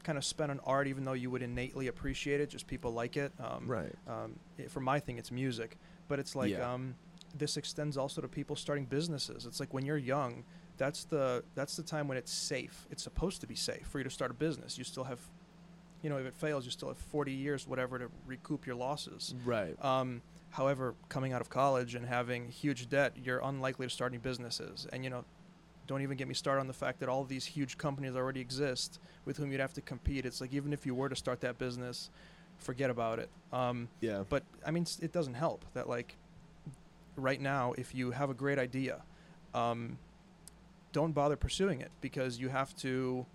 kind of spent on art, even though you would innately appreciate it, just people like it. Um, right. Um, it, for my thing, it's music. But it's like yeah. um, this extends also to people starting businesses. It's like when you're young, that's the that's the time when it's safe. It's supposed to be safe for you to start a business. You still have, you know, if it fails, you still have forty years, whatever, to recoup your losses. Right. Um, however, coming out of college and having huge debt, you're unlikely to start any businesses. And, you know, don't even get me started on the fact that all these huge companies already exist with whom you'd have to compete. It's like, even if you were to start that business, forget about it. Um, yeah. But I mean, it doesn't help that, like, right now, if you have a great idea, um, don't bother pursuing it because you have to,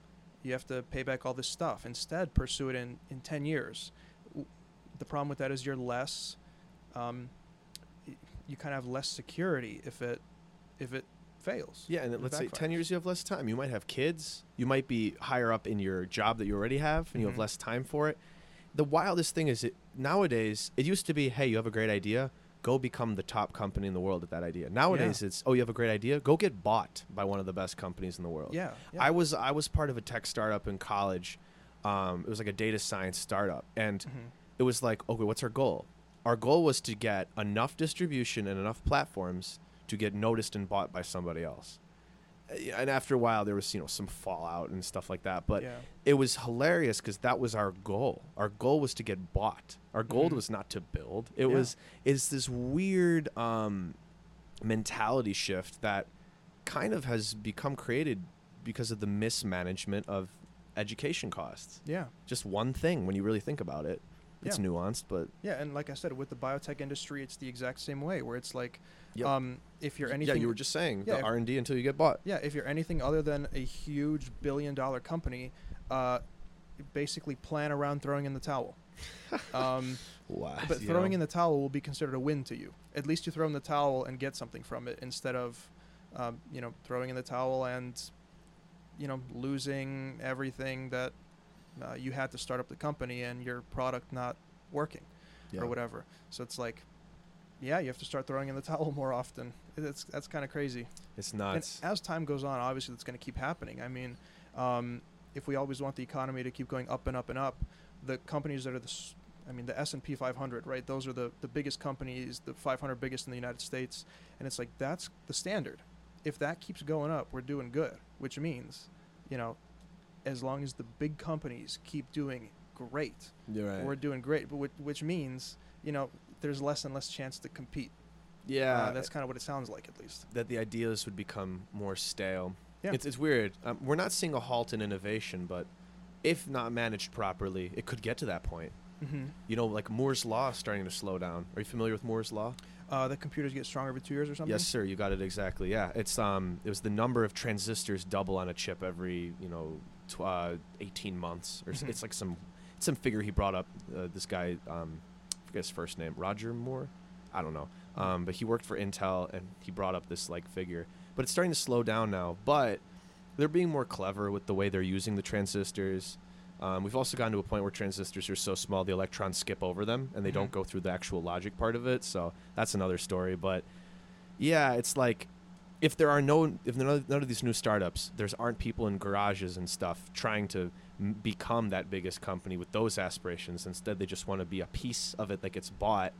you have to pay back all this stuff. Instead, pursue it in, in ten years. The problem with that is you're less, um, you kind of have less security if it, if it, fails. Yeah, and let's say ten years you have less time. You might have kids. You might be higher up in your job that you already have, and mm-hmm. you have less time for it. The wildest thing is it, nowadays, it used to be, hey, you have a great idea, go become the top company in the world at that idea. Nowadays, yeah. it's, oh, you have a great idea, go get bought by one of the best companies in the world. Yeah, yeah. I was I was part of a tech startup in college. Um, it was like a data science startup, and mm-hmm. it was like, okay, what's our goal? Our goal was to get enough distribution and enough platforms to get noticed and bought by somebody else. And after a while, there was, you know, some fallout and stuff like that. But yeah. it was hilarious because that was our goal. Our goal was to get bought. Our goal mm-hmm. was not to build. It yeah. was it's this weird um, mentality shift that kind of has become created because of the mismanagement of education costs. Yeah. Just one thing when you really think about it. It's yeah. nuanced, but... Yeah, and like I said, with the biotech industry, it's the exact same way, where it's like, yep. um, if you're anything... Yeah, you were just saying, yeah, the R and D until you get bought. Yeah, if you're anything other than a huge billion-dollar company, uh, basically plan around throwing in the towel. Um, wow. But throwing yeah. in the towel will be considered a win to you. At least you throw in the towel and get something from it, instead of, um, you know, throwing in the towel and, you know, losing everything that... Uh, you had to start up the company and your product not working yeah. or whatever. So it's like, yeah, you have to start throwing in the towel more often. It's, that's kind of crazy. It's nuts. And as time goes on, obviously, that's going to keep happening. I mean, um, if we always want the economy to keep going up and up and up, the companies that are the, I mean, the S and P five hundred, right? Those are the, the biggest companies, the five hundred biggest in the United States. And it's like, that's the standard. If that keeps going up, we're doing good, which means, you know, as long as the big companies keep doing great, right. we're doing great, but which, which means, you know, there's less and less chance to compete. Yeah. Uh, that's kind of what it sounds like, at least. That the ideas would become more stale. Yeah. It's, it's weird. Um, we're not seeing a halt in innovation, but if not managed properly, it could get to that point. Mm-hmm. You know, like Moore's Law is starting to slow down. Are you familiar with Moore's Law? Uh, that computers get stronger every two years or something? Yes, sir. You got it exactly. Yeah. It's um, it was the number of transistors double on a chip every, you know, Uh, eighteen months or mm-hmm. so. It's like some some figure he brought up, uh, this guy, um, I forget his first name, Roger Moore, I don't know, um, but he worked for Intel and he brought up this like figure, but it's starting to slow down now, but they're being more clever with the way they're using the transistors. Um, we've also gotten to a point where transistors are so small the electrons skip over them and they mm-hmm. don't go through the actual logic part of it, so that's another story. But yeah, it's like, If there are no, if there are none of these new startups, there's aren't people in garages and stuff trying to m- become that biggest company with those aspirations. Instead, they just want to be a piece of it that gets bought.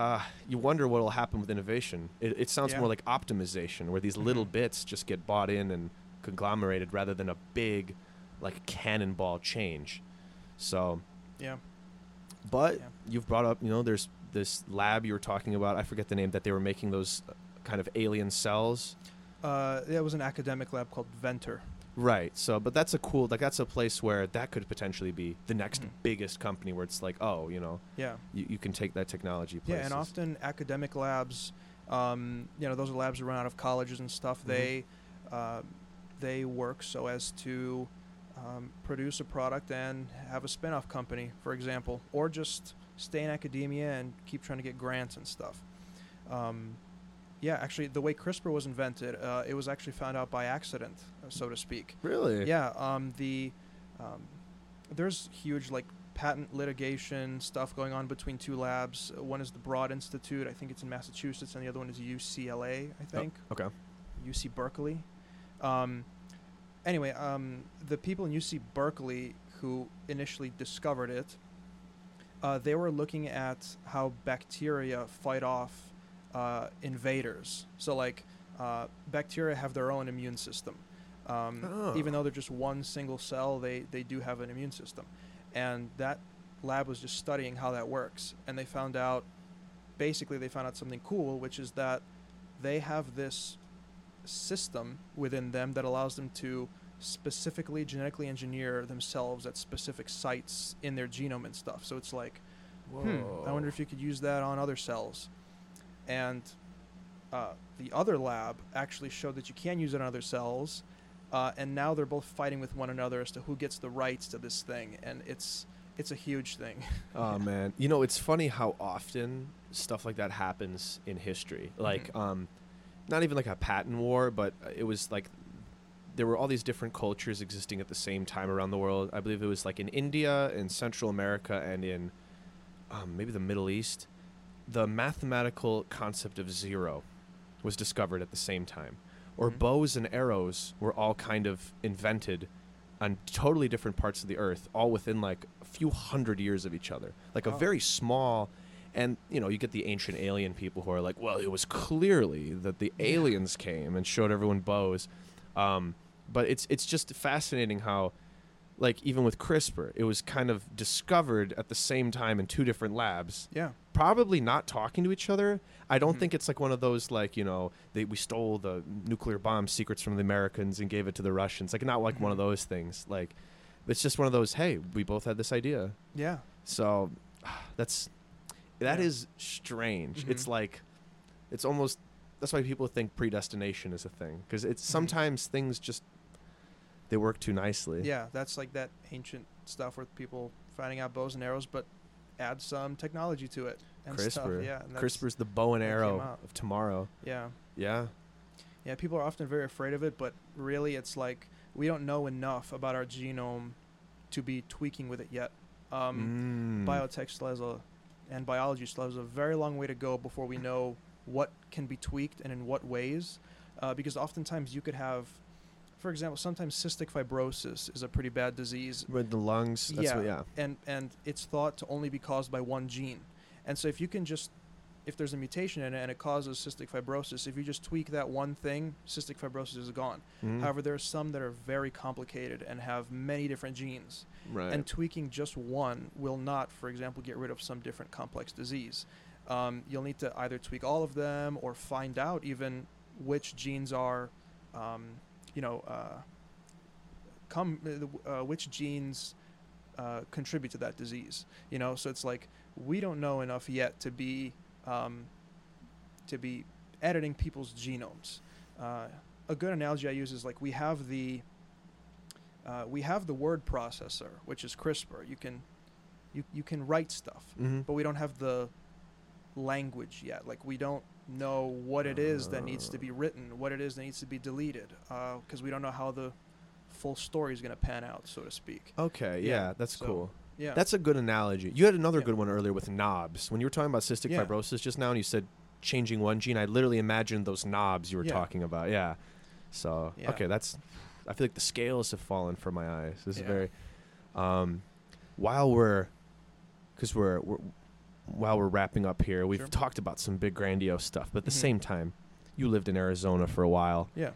Uh, you wonder what will happen with innovation. It, it sounds yeah. more like optimization, where these mm-hmm. little bits just get bought in and conglomerated rather than a big, like, cannonball change. So, yeah. But yeah. you've brought up, you know, there's this lab you were talking about. I forget the name, that they were making those kind of alien cells. Uh, it was an academic lab called Venter. Right. So, but that's a cool, like, that's a place where that could potentially be the next mm-hmm. biggest company, where it's like, oh, you know, yeah, you, you can take that technology places. Yeah, and often academic labs, um, you know, those are labs that run out of colleges and stuff. Mm-hmm. They, uh, they work so as to um, produce a product and have a spinoff company, for example, or just stay in academia and keep trying to get grants and stuff. Um, Yeah, actually, the way CRISPR was invented, uh, it was actually found out by accident, so to speak. Really? Yeah. Um, the um, there's huge, like, patent litigation stuff going on between two labs. One is the Broad Institute, I think it's in Massachusetts, and the other one is U C L A, I think. Oh, okay. U C Berkeley. Um, anyway, um, the people in U C Berkeley who initially discovered it, uh, they were looking at how bacteria fight off uh, invaders. So, like, uh, bacteria have their own immune system. Um, oh. Even though they're just one single cell, they, they do have an immune system. And that lab was just studying how that works. And they found out, basically, they found out something cool, which is that they have this system within them that allows them to specifically genetically engineer themselves at specific sites in their genome and stuff. So it's like, hmm, I wonder if you could use that on other cells. And uh, the other lab actually showed that you can use it on other cells. Uh, and now they're both fighting with one another as to who gets the rights to this thing. And it's it's a huge thing. Oh, man. You know, it's funny how often stuff like that happens in history. Like, mm-hmm. um, not even like a patent war, but it was like there were all these different cultures existing at the same time around the world. I believe it was like in India, in Central America, and in um, maybe the Middle East. The mathematical concept of zero was discovered at the same time. Or mm-hmm. bows and arrows were all kind of invented on totally different parts of the earth, all within like a few hundred years of each other. Like wow. a very small, and you know, you get the ancient alien people who are like, well, it was clearly that the yeah. aliens came and showed everyone bows. Um, but it's it's just fascinating how, like, even with CRISPR, it was kind of discovered at the same time in two different labs. Yeah. Probably not talking to each other. I don't mm-hmm. think it's like one of those, like, you know, they, we stole the nuclear bomb secrets from the Americans and gave it to the Russians. Like, not like mm-hmm. one of those things. Like, it's just one of those, hey, we both had this idea. Yeah. So that's, that yeah. is strange. Mm-hmm. It's like, it's almost, that's why people think predestination is a thing. Because it's sometimes mm-hmm. things just, they work too nicely. Yeah, that's like that ancient stuff with people finding out bows and arrows, but add some technology to it. And CRISPR. Stuff. Yeah, and CRISPR's the bow and arrow of tomorrow. Yeah. Yeah. Yeah, people are often very afraid of it, but really it's like we don't know enough about our genome to be tweaking with it yet. Um, mm. Biotech still has a, and biology still has a very long way to go before we know what can be tweaked and in what ways. Uh, because oftentimes you could have... For example, sometimes cystic fibrosis is a pretty bad disease. With the lungs, that's yeah. what, yeah. And and it's thought to only be caused by one gene. And so if you can just, if there's a mutation in it and it causes cystic fibrosis, if you just tweak that one thing, cystic fibrosis is gone. Mm. However, there are some that are very complicated and have many different genes. Right. And tweaking just one will not, for example, get rid of some different complex disease. Um, you'll need to either tweak all of them or find out even which genes are... Um, you know, uh, come uh, which genes uh, contribute to that disease, you know? So it's like, we don't know enough yet to be, um, to be editing people's genomes. Uh, a good analogy I use is like, we have the, uh, we have the word processor, which is CRISPR. You can, you, you can write stuff, mm-hmm. but we don't have the language yet. Like we don't, know what it is that needs to be written, what it is that needs to be deleted, because uh, we don't know how the full story is going to pan out, so to speak. Okay, yeah, yeah that's so, cool. Yeah, that's a good analogy. You had another yeah. good one earlier with knobs. When you were talking about cystic yeah. fibrosis just now and you said changing one gene, I literally imagined those knobs you were yeah. talking about. Yeah. So, yeah. okay, that's... I feel like the scales have fallen from my eyes. This yeah. is very... Um, while we're... Because we're... we're while we're wrapping up here, we've sure. talked about some big grandiose stuff, but at the mm-hmm. same time, you lived in Arizona for a while. Yeah.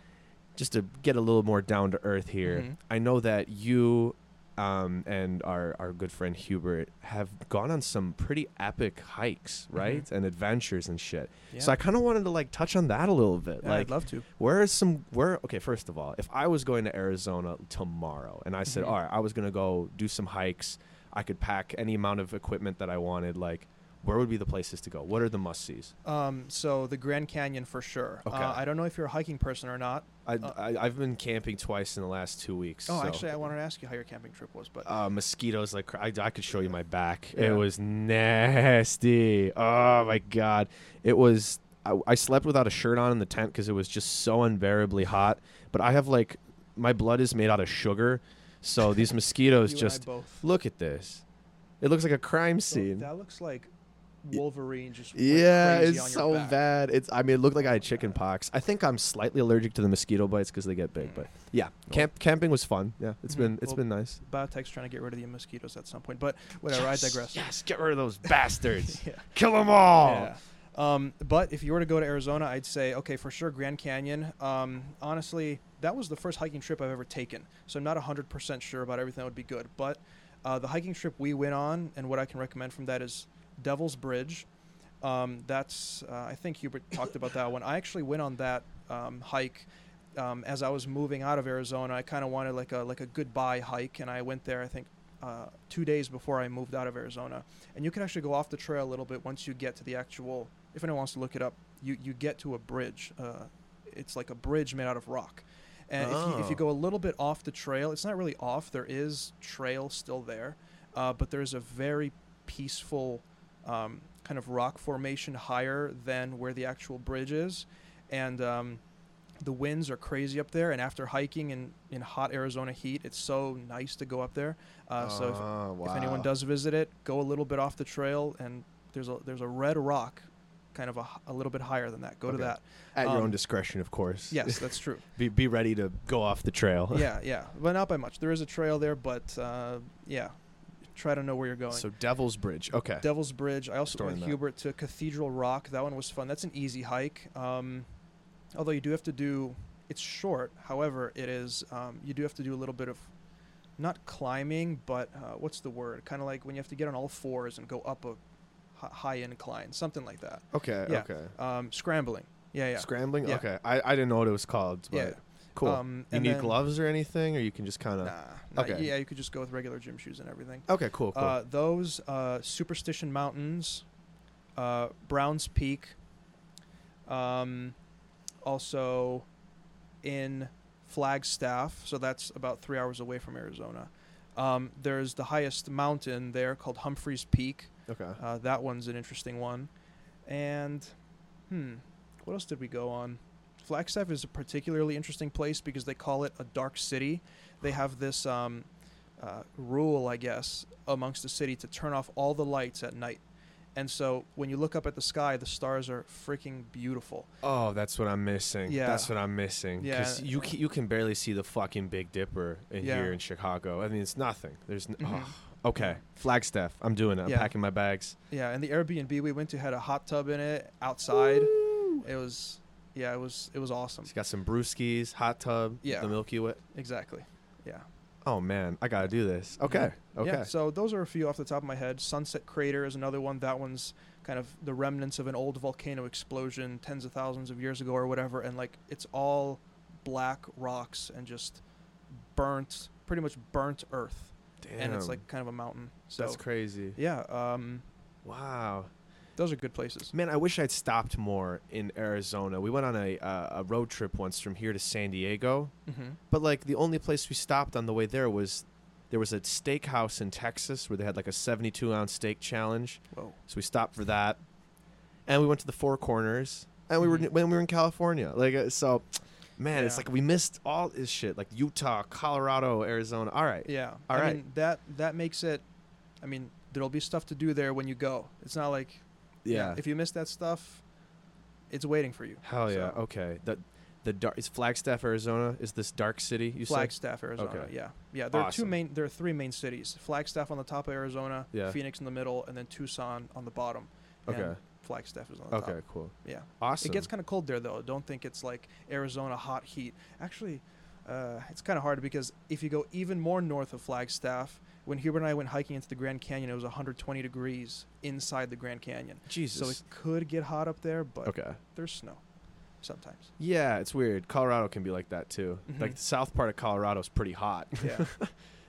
Just to get a little more down to earth here, mm-hmm. I know that you um, and our, our good friend Hubert have gone on some pretty epic hikes, right? Mm-hmm. And adventures and shit. Yeah. So I kind of wanted to like touch on that a little bit. Yeah, like, I'd love to. Where is some, where, okay, first of all, if I was going to Arizona tomorrow and I mm-hmm. said, all right, I was going to go do some hikes, I could pack any amount of equipment that I wanted, like, where would be the places to go? What are the must-sees? Um, so the Grand Canyon for sure. Okay. Uh, I don't know if you're a hiking person or not. I, uh, I, I've been camping twice in the last two weeks. Oh, so. Actually, I wanted to ask you how your camping trip was. But uh, mosquitoes, like I, I could show you my back. Yeah. It was nasty. Oh, my God. It was I, – I slept without a shirt on in the tent because it was just so unbearably hot. But I have like – my blood is made out of sugar. So these mosquitoes just – look at this. It looks like a crime so scene. That looks like – Wolverine just yeah, crazy it's on your so back. Bad. It's I mean, it looked like I had chicken pox. I think I'm slightly allergic to the mosquito bites because they get big. But yeah, camp camping was fun. Yeah, it's mm-hmm. been it's well, been nice. Biotech's trying to get rid of the mosquitoes at some point, but whatever. Yes, I digress. Yes, get rid of those bastards. Yeah. Kill them all. Yeah. Um, but if you were to go to Arizona, I'd say, okay, for sure, Grand Canyon. Um, honestly, that was the first hiking trip I've ever taken, so I'm not one hundred percent sure about everything that would be good. But uh, the hiking trip we went on, and what I can recommend from that is Devil's Bridge. Um, that's, uh, I think Hubert talked about that one. I actually went on that um, hike um, as I was moving out of Arizona. I kind of wanted like a like a goodbye hike, and I went there, I think, uh, two days before I moved out of Arizona. And you can actually go off the trail a little bit once you get to the actual, if anyone wants to look it up, you, you get to a bridge. Uh, it's like a bridge made out of rock. And oh. if, you, if you go a little bit off the trail, it's not really off. There is trail still there, uh, but there's a very peaceful Um, kind of rock formation higher than where the actual bridge is, and um, the winds are crazy up there, and after hiking in, in hot Arizona heat, it's so nice to go up there. Uh, oh, so if, wow. if anyone does visit it, go a little bit off the trail, and there's a there's a red rock kind of a, a little bit higher than that. Go okay. to that. At um, your own discretion, of course. Yes, that's true. be, be ready to go off the trail. yeah, yeah. But not by much. There is a trail there, but uh, yeah. try to know where you're going. So Devil's Bridge. Okay. Devil's Bridge. I also went with Hubert to Cathedral Rock. That one was fun. That's an easy hike. Um, although you do have to do, it's short. However, it is, um, you do have to do a little bit of, not climbing, but uh, what's the word? Kind of like when you have to get on all fours and go up a h- high incline, something like that. Okay. Yeah. Okay. Um, scrambling. Yeah. Yeah. Scrambling. Yeah. Okay. I, I didn't know what it was called, but yeah. Cool. Um, you need then, gloves or anything, or you can just kind of... Nah, nah. Okay. Yeah, you could just go with regular gym shoes and everything. Okay, cool, cool. Uh, those, uh, Superstition Mountains, uh, Browns Peak, um, also in Flagstaff, so that's about three hours away from Arizona. Um, there's the highest mountain there called Humphrey's Peak. Okay. Uh, that one's an interesting one. And, hmm, what else did we go on? Flagstaff is a particularly interesting place because they call it a dark city. They have this um, uh, rule, I guess, amongst the city to turn off all the lights at night. And so when you look up at the sky, the stars are freaking beautiful. Oh, that's what I'm missing. Yeah. That's what I'm missing. Yeah. Because you, c- you can barely see the fucking Big Dipper in yeah. here in Chicago. I mean, it's nothing. There's n- mm-hmm. oh, okay. Flagstaff. I'm doing it. I'm yeah. packing my bags. Yeah, and the Airbnb we went to had a hot tub in it outside. Ooh. It was... Yeah, it was it was awesome. It's got some brewskis, hot tub, yeah. the Milky Way. Exactly. Yeah. Oh man, I gotta do this. Okay. Yeah. Okay. Yeah. So those are a few off the top of my head. Sunset Crater is another one. That one's kind of the remnants of an old volcano explosion tens of thousands of years ago or whatever, and like it's all black rocks and just burnt, pretty much burnt earth. Damn. And it's like kind of a mountain. So that's crazy. Yeah. Um, wow. Those are good places. Man, I wish I'd stopped more in Arizona. We went on a uh, a road trip once from here to San Diego. Mm-hmm. But, like, the only place we stopped on the way there was there was a steakhouse in Texas where they had, like, a seventy-two ounce steak challenge. Whoa. So we stopped for that. And we went to the Four Corners. And we mm-hmm. were when we were in California. Like, uh, so, man, yeah. it's like we missed all this shit. Like, Utah, Colorado, Arizona. All right. Yeah. All I right. mean, that, that makes it, I mean, there'll be stuff to do there when you go. It's not like... Yeah. yeah. If you miss that stuff, it's waiting for you. Hell yeah. So. Okay. The the dark is Flagstaff, Arizona. Is this dark city? You Flagstaff, say? Arizona. Okay. Yeah. Yeah. There awesome. are two main. There are three main cities. Flagstaff on the top of Arizona. Yeah. Phoenix in the middle, and then Tucson on the bottom. Okay. And Flagstaff is on the okay, top. Okay. Cool. Yeah. Awesome. It gets kind of cold there, though. Don't think it's like Arizona hot heat. Actually, uh, it's kind of hard because if you go even more north of Flagstaff. When Hubert and I went hiking into the Grand Canyon, it was one hundred twenty degrees inside the Grand Canyon. Jesus. So it could get hot up there, but okay. there's snow sometimes. Yeah, it's weird. Colorado can be like that, too. Mm-hmm. Like, the south part of Colorado is pretty hot. Yeah.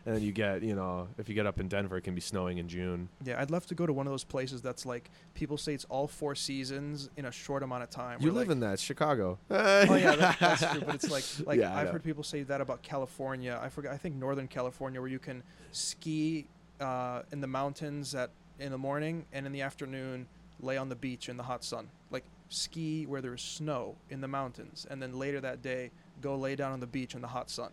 And then you get, you know, if you get up in Denver, it can be snowing in June. Yeah, I'd love to go to one of those places that's like, people say it's all four seasons in a short amount of time. You live like, in that. It's Chicago. Oh, yeah, that, that's true. But it's like, like yeah, I've heard people say that about California. I forgot. I think Northern California, where you can ski uh, in the mountains at in the morning and in the afternoon lay on the beach in the hot sun. Like, ski where there's snow in the mountains. And then later that day, go lay down on the beach in the hot sun.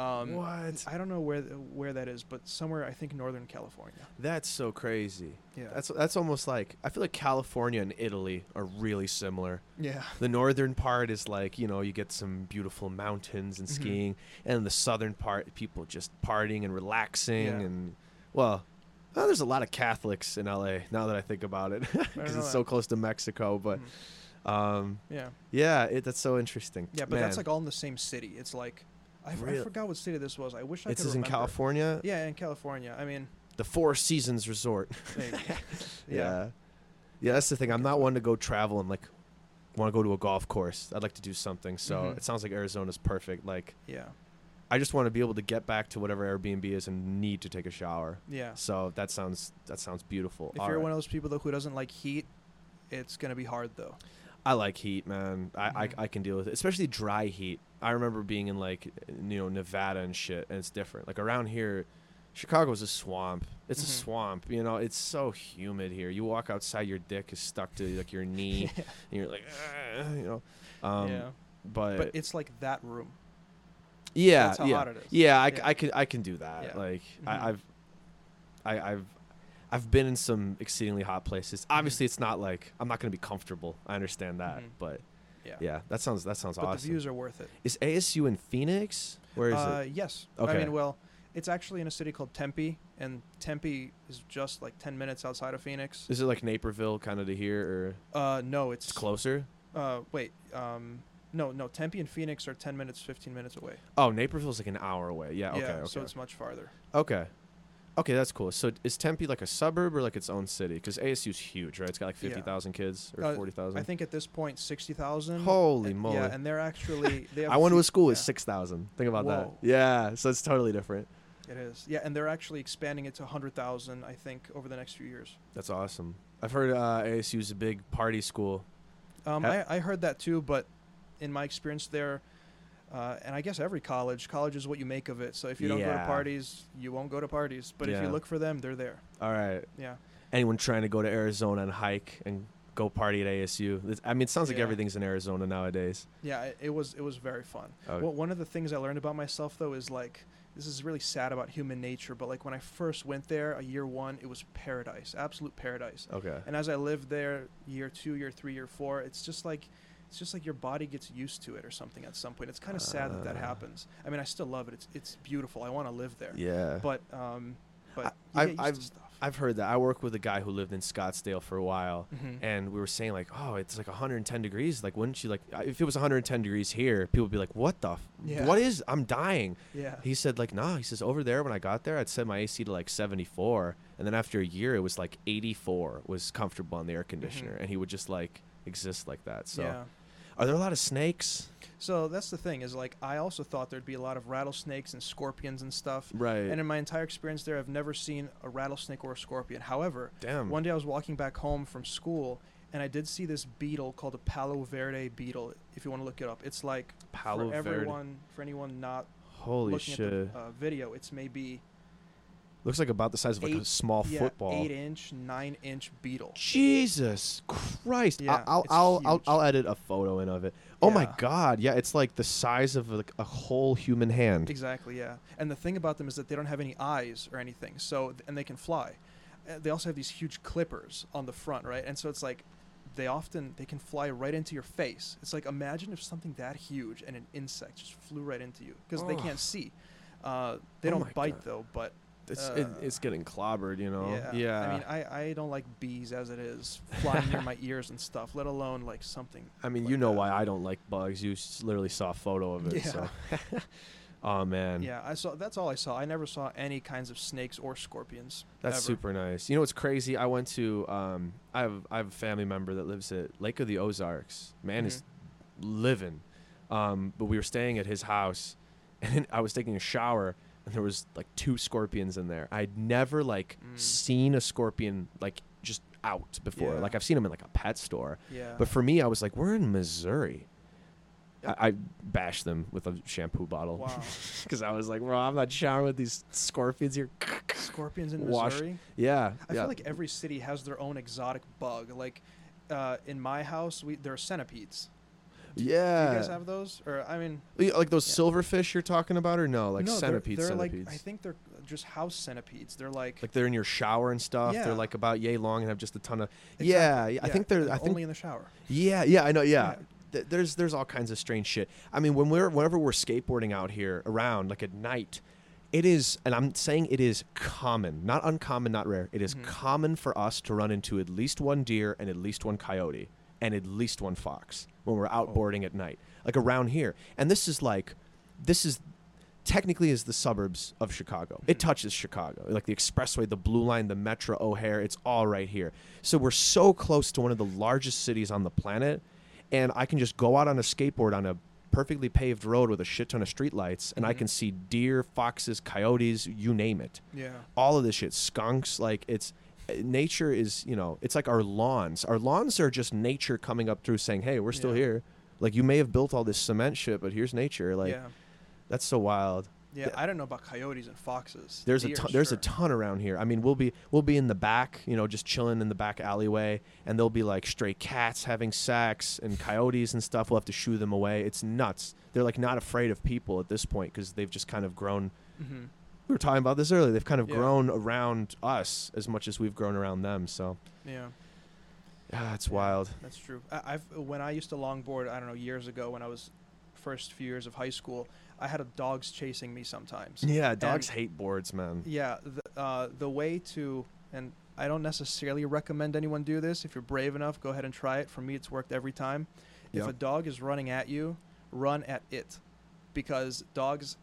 Um, what? I don't know where th- where that is, but somewhere, I think, Northern California. That's so crazy. Yeah. That's that's almost like, I feel like California and Italy are really similar. Yeah. The northern part is like, you know, you get some beautiful mountains and skiing, mm-hmm. and the southern part, people just partying and relaxing. Yeah. And, well, well, there's a lot of Catholics in L A now that I think about it, because it's so close to Mexico, but... Mm. Um, yeah. Yeah, it, that's so interesting. Yeah, but Man. that's like all in the same city. It's like, I, really? I forgot what city this was. I wish I it's could remember. This is in California? Yeah, in California. I mean. The Four Seasons Resort. yeah. yeah. Yeah, that's the thing. I'm not one to go travel and like want to go to a golf course. I'd like to do something. So mm-hmm. it sounds like Arizona's perfect. Like, yeah. I just want to be able to get back to whatever Airbnb is and need to take a shower. Yeah. So that sounds, that sounds beautiful. If all you're right. one of those people though who doesn't like heat, it's going to be hard though. I like heat, man. I, mm-hmm. I I can deal with it, especially dry heat. I remember being in like, you know, Nevada and shit, and it's different. Like around here, Chicago is a swamp. It's mm-hmm. a swamp, you know. It's so humid here. You walk outside, your dick is stuck to like your knee, yeah. and you're like, you know. Um, yeah. But but it's like that room. Yeah, that's how yeah, hot it is. yeah. I yeah. I can I can do that. Yeah. Like mm-hmm. I, I've, I, I've. I've been in some exceedingly hot places. Obviously, mm-hmm. it's not like I'm not going to be comfortable. I understand that, mm-hmm. but yeah. yeah, that sounds that sounds but awesome. But the views are worth it. Is A S U in Phoenix? Where is uh, it? Yes. Okay. I mean, well, it's actually in a city called Tempe, and Tempe is just like ten minutes outside of Phoenix. Is it like Naperville, kind of to here, or? Uh, no, it's, it's closer. Uh, wait, um, no, no, Tempe and Phoenix are ten minutes, fifteen minutes away. Oh, Naperville's like an hour away. Yeah. Okay. Yeah. Okay, so okay. it's much farther. Okay. Okay, that's cool. So is Tempe like a suburb or like its own city? Because A S U's huge, right? It's got like fifty thousand yeah. kids or uh, forty thousand. I think at this point, sixty thousand. Holy and, moly. Yeah, and they're actually... They have I went to a school yeah. with six thousand. Think about Whoa. that. Yeah, so it's totally different. It is. Yeah, and they're actually expanding it to one hundred thousand, I think, over the next few years. That's awesome. I've heard uh, A S U's a big party school. Um, ha- I, I heard that too, but in my experience there... Uh, and I guess every college, college is what you make of it. So if you don't yeah. go to parties, you won't go to parties. But yeah. if you look for them, they're there. All right. Yeah. Anyone trying to go to Arizona and hike and go party at A S U? I mean, it sounds yeah. like everything's in Arizona nowadays. Yeah, it, it was it was very fun. Okay. Well, one of the things I learned about myself, though, is like, this is really sad about human nature. But like when I first went there, a year one, it was paradise, absolute paradise. Okay. And as I lived there, year two, year three, year four, it's just like... It's just like your body gets used to it or something at some point. It's kind of uh, sad that that happens. I mean, I still love it. It's it's beautiful. I want to live there. Yeah. But um, but I, I've I've, I've heard that. I work with a guy who lived in Scottsdale for a while, mm-hmm. and we were saying like, oh, it's like one hundred ten degrees. Like, wouldn't you like if it was one hundred ten degrees here, people would be like, what the? F- yeah. What is? I'm dying. Yeah. He said like, nah. He says over there when I got there, I'd set my A C to like seventy-four, and then after a year, it was like eighty-four was comfortable on the air conditioner, mm-hmm. and he would just like exist like that. So. Yeah. Are there a lot of snakes? So that's the thing is like I also thought there'd be a lot of rattlesnakes and scorpions and stuff. Right. And in my entire experience there, I've never seen a rattlesnake or a scorpion. However, Damn. one day I was walking back home from school and I did see this beetle called a Palo Verde beetle. If you want to look it up, it's like Palo for everyone, Verde. for anyone not Holy looking shit. at the uh, video, it's maybe. Looks like about the size of like eight, a small yeah, football. eight-inch, nine-inch beetle. Jesus Christ! Yeah, I'll I'll I'll, I'll edit a photo in of it. Oh yeah. my God! Yeah, it's like the size of like a whole human hand. Exactly. Yeah, and the thing about them is that they don't have any eyes or anything. So and they can fly. Uh, they also have these huge clippers on the front, right? And so it's like they often they can fly right into your face. It's like imagine if something that huge and an insect just flew right into you because oh. they can't see. Uh, they oh don't bite God. though, but. It's uh, it, it's getting clobbered, you know. Yeah. yeah. I mean, I, I don't like bees as it is flying near my ears and stuff, let alone like something. I mean, like you know that. why I don't like bugs. You s- literally saw a photo of it. Yeah. So. oh man. Yeah, I saw. That's all I saw. I never saw any kinds of snakes or scorpions. That's ever. super nice. You know what's crazy? I went to um. I have I have a family member that lives at Lake of the Ozarks. Man mm-hmm. is living. Um, but we were staying at his house, and I was taking a shower. And there was like two scorpions in there. I'd never like mm. seen a scorpion like just out before. Yeah. Like I've seen them in like a pet store. Yeah. But for me, I was like, we're in Missouri. I, I bashed them with a shampoo bottle. Wow. Because I was like, bro, I'm not showering with these scorpions here. Scorpions in Wash. Missouri? Yeah. I yeah. feel like every city has their own exotic bug. Like uh, in my house, we there are centipedes. Yeah. Do you guys have those? Or I mean, like those yeah. silverfish you're talking about, or no, like no, centipedes? They're, they're centipedes. Like, I think they're just house centipedes. They're like like they're in your shower and stuff. Yeah. They're like about yay long and have just a ton of. Exactly. Yeah, yeah, I think they're. I think only in the shower. Yeah, yeah, I know. Yeah. yeah. Th- there's there's all kinds of strange shit. I mean, when we're whenever we're skateboarding out here around, like at night, it is, and I'm saying it is common, not uncommon, not rare. It is mm-hmm. common for us to run into at least one deer and at least one coyote and at least one fox when we're out oh. boarding at night, like around here. And this is like, this is technically is the suburbs of Chicago. Mm-hmm. It touches Chicago, like the expressway, the Blue Line, the Metro, O'Hare. It's all right here. So we're so close to one of the largest cities on the planet. And I can just go out on a skateboard on a perfectly paved road with a shit ton of streetlights, and mm-hmm. I can see deer, foxes, coyotes, you name it. Yeah. All of this shit, skunks, like it's nature is, you know, it's like our lawns. Our lawns are just nature coming up through saying, hey, we're still yeah. here. Like you may have built all this cement shit, but here's nature. Like yeah. that's so wild. Yeah, Th- I don't know about coyotes and foxes. There's deer, a ton, sure. there's a ton around here. I mean, we'll be we'll be in the back, you know, just chilling in the back alleyway, and there'll be like stray cats having sex and coyotes and stuff. We'll have to shoo them away. It's nuts. They're like not afraid of people at this point because they've just kind of grown. Mm-hmm. We were talking about this earlier. They've kind of yeah. grown around us as much as we've grown around them. So yeah, ah, it's yeah, wild. That's true. I, I've when I used to longboard, I don't know, years ago when I was first few years of high school. I had a dogs chasing me sometimes. Yeah, dogs and hate boards, man. Yeah, the, uh, the way to, and I don't necessarily recommend anyone do this. If you're brave enough, go ahead and try it. For me, it's worked every time. Yep. If a dog is running at you, run at it, because dogs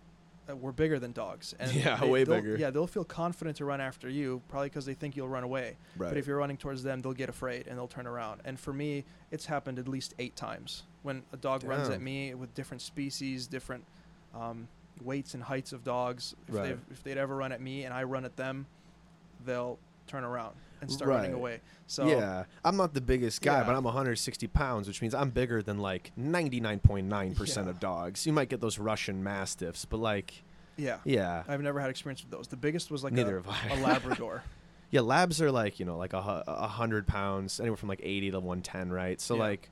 uh, were bigger than dogs. And yeah, they, way bigger. Yeah, they'll feel confident to run after you, probably because they think you'll run away. Right. But if you're running towards them, they'll get afraid and they'll turn around. And for me, it's happened at least eight times when a dog Damn. runs at me with different species, different Um, weights and heights of dogs. If, right. they've, if they'd ever run at me and I run at them, they'll turn around and start right. running away. So yeah, I'm not the biggest guy, yeah. but I'm one hundred sixty pounds, which means I'm bigger than like ninety-nine point nine percent yeah. of dogs. You might get those Russian Mastiffs, but like, yeah, yeah, I've never had experience with those. The biggest was like Neither a, have I. a Labrador. Yeah, labs are like, you know, like a, a hundred pounds, anywhere from like eighty to one ten, right? So yeah. like.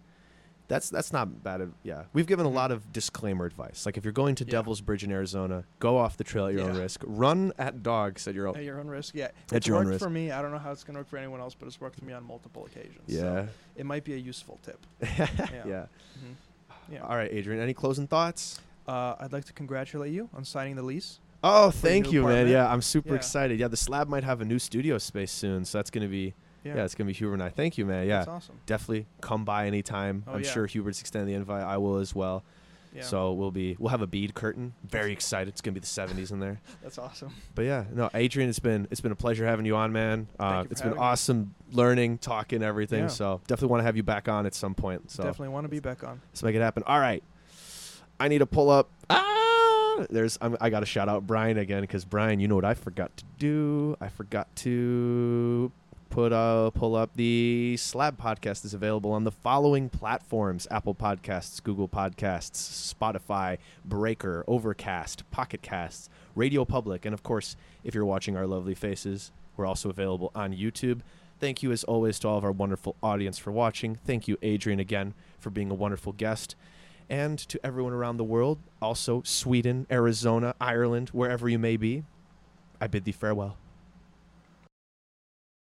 That's that's not bad. Of, yeah. We've given a lot of disclaimer advice. Like if you're going to yeah. Devil's Bridge in Arizona, go off the trail at your yeah. own risk. Run at dogs at your own. At your own risk. Yeah. At it's your worked own risk. For me. I don't know how it's going to work for anyone else, but it's worked for me on multiple occasions. Yeah. So it might be a useful tip. yeah. Yeah. Mm-hmm. yeah. All right, Adrian, any closing thoughts? Uh, I'd like to congratulate you on signing the lease. Oh, thank you, apartment. man. Yeah, I'm super yeah. excited. Yeah, the slab might have a new studio space soon, so that's going to be Yeah. yeah, it's going to be Hubert and I. Thank you, man. Yeah, that's awesome. Definitely come by anytime. Oh, I'm yeah. sure Hubert's extending the invite. I will as well. Yeah. So we'll be we'll have a bead curtain. Very excited. It's going to be the seventies in there. That's awesome. But yeah, no, Adrian, it's been it's been a pleasure having you on, man. Uh, you it's been awesome me. learning, talking, everything. Yeah. So definitely want to have you back on at some point. So definitely want to be back on. Let's make it happen. All right, I need to pull up. Ah, there's I'm, I got to shout out Brian again because Brian, you know what I forgot to do? I forgot to. Put uh, pull up the Slab Podcast is available on the following platforms: Apple Podcasts, Google Podcasts, Spotify, Breaker, Overcast, Pocket Casts, Radio Public, and of course, if you're watching our lovely faces, we're also available on YouTube. Thank you, as always, to all of our wonderful audience for watching. Thank you, Adrian, again for being a wonderful guest, and to everyone around the world, also Sweden, Arizona, Ireland, wherever you may be. I bid thee farewell.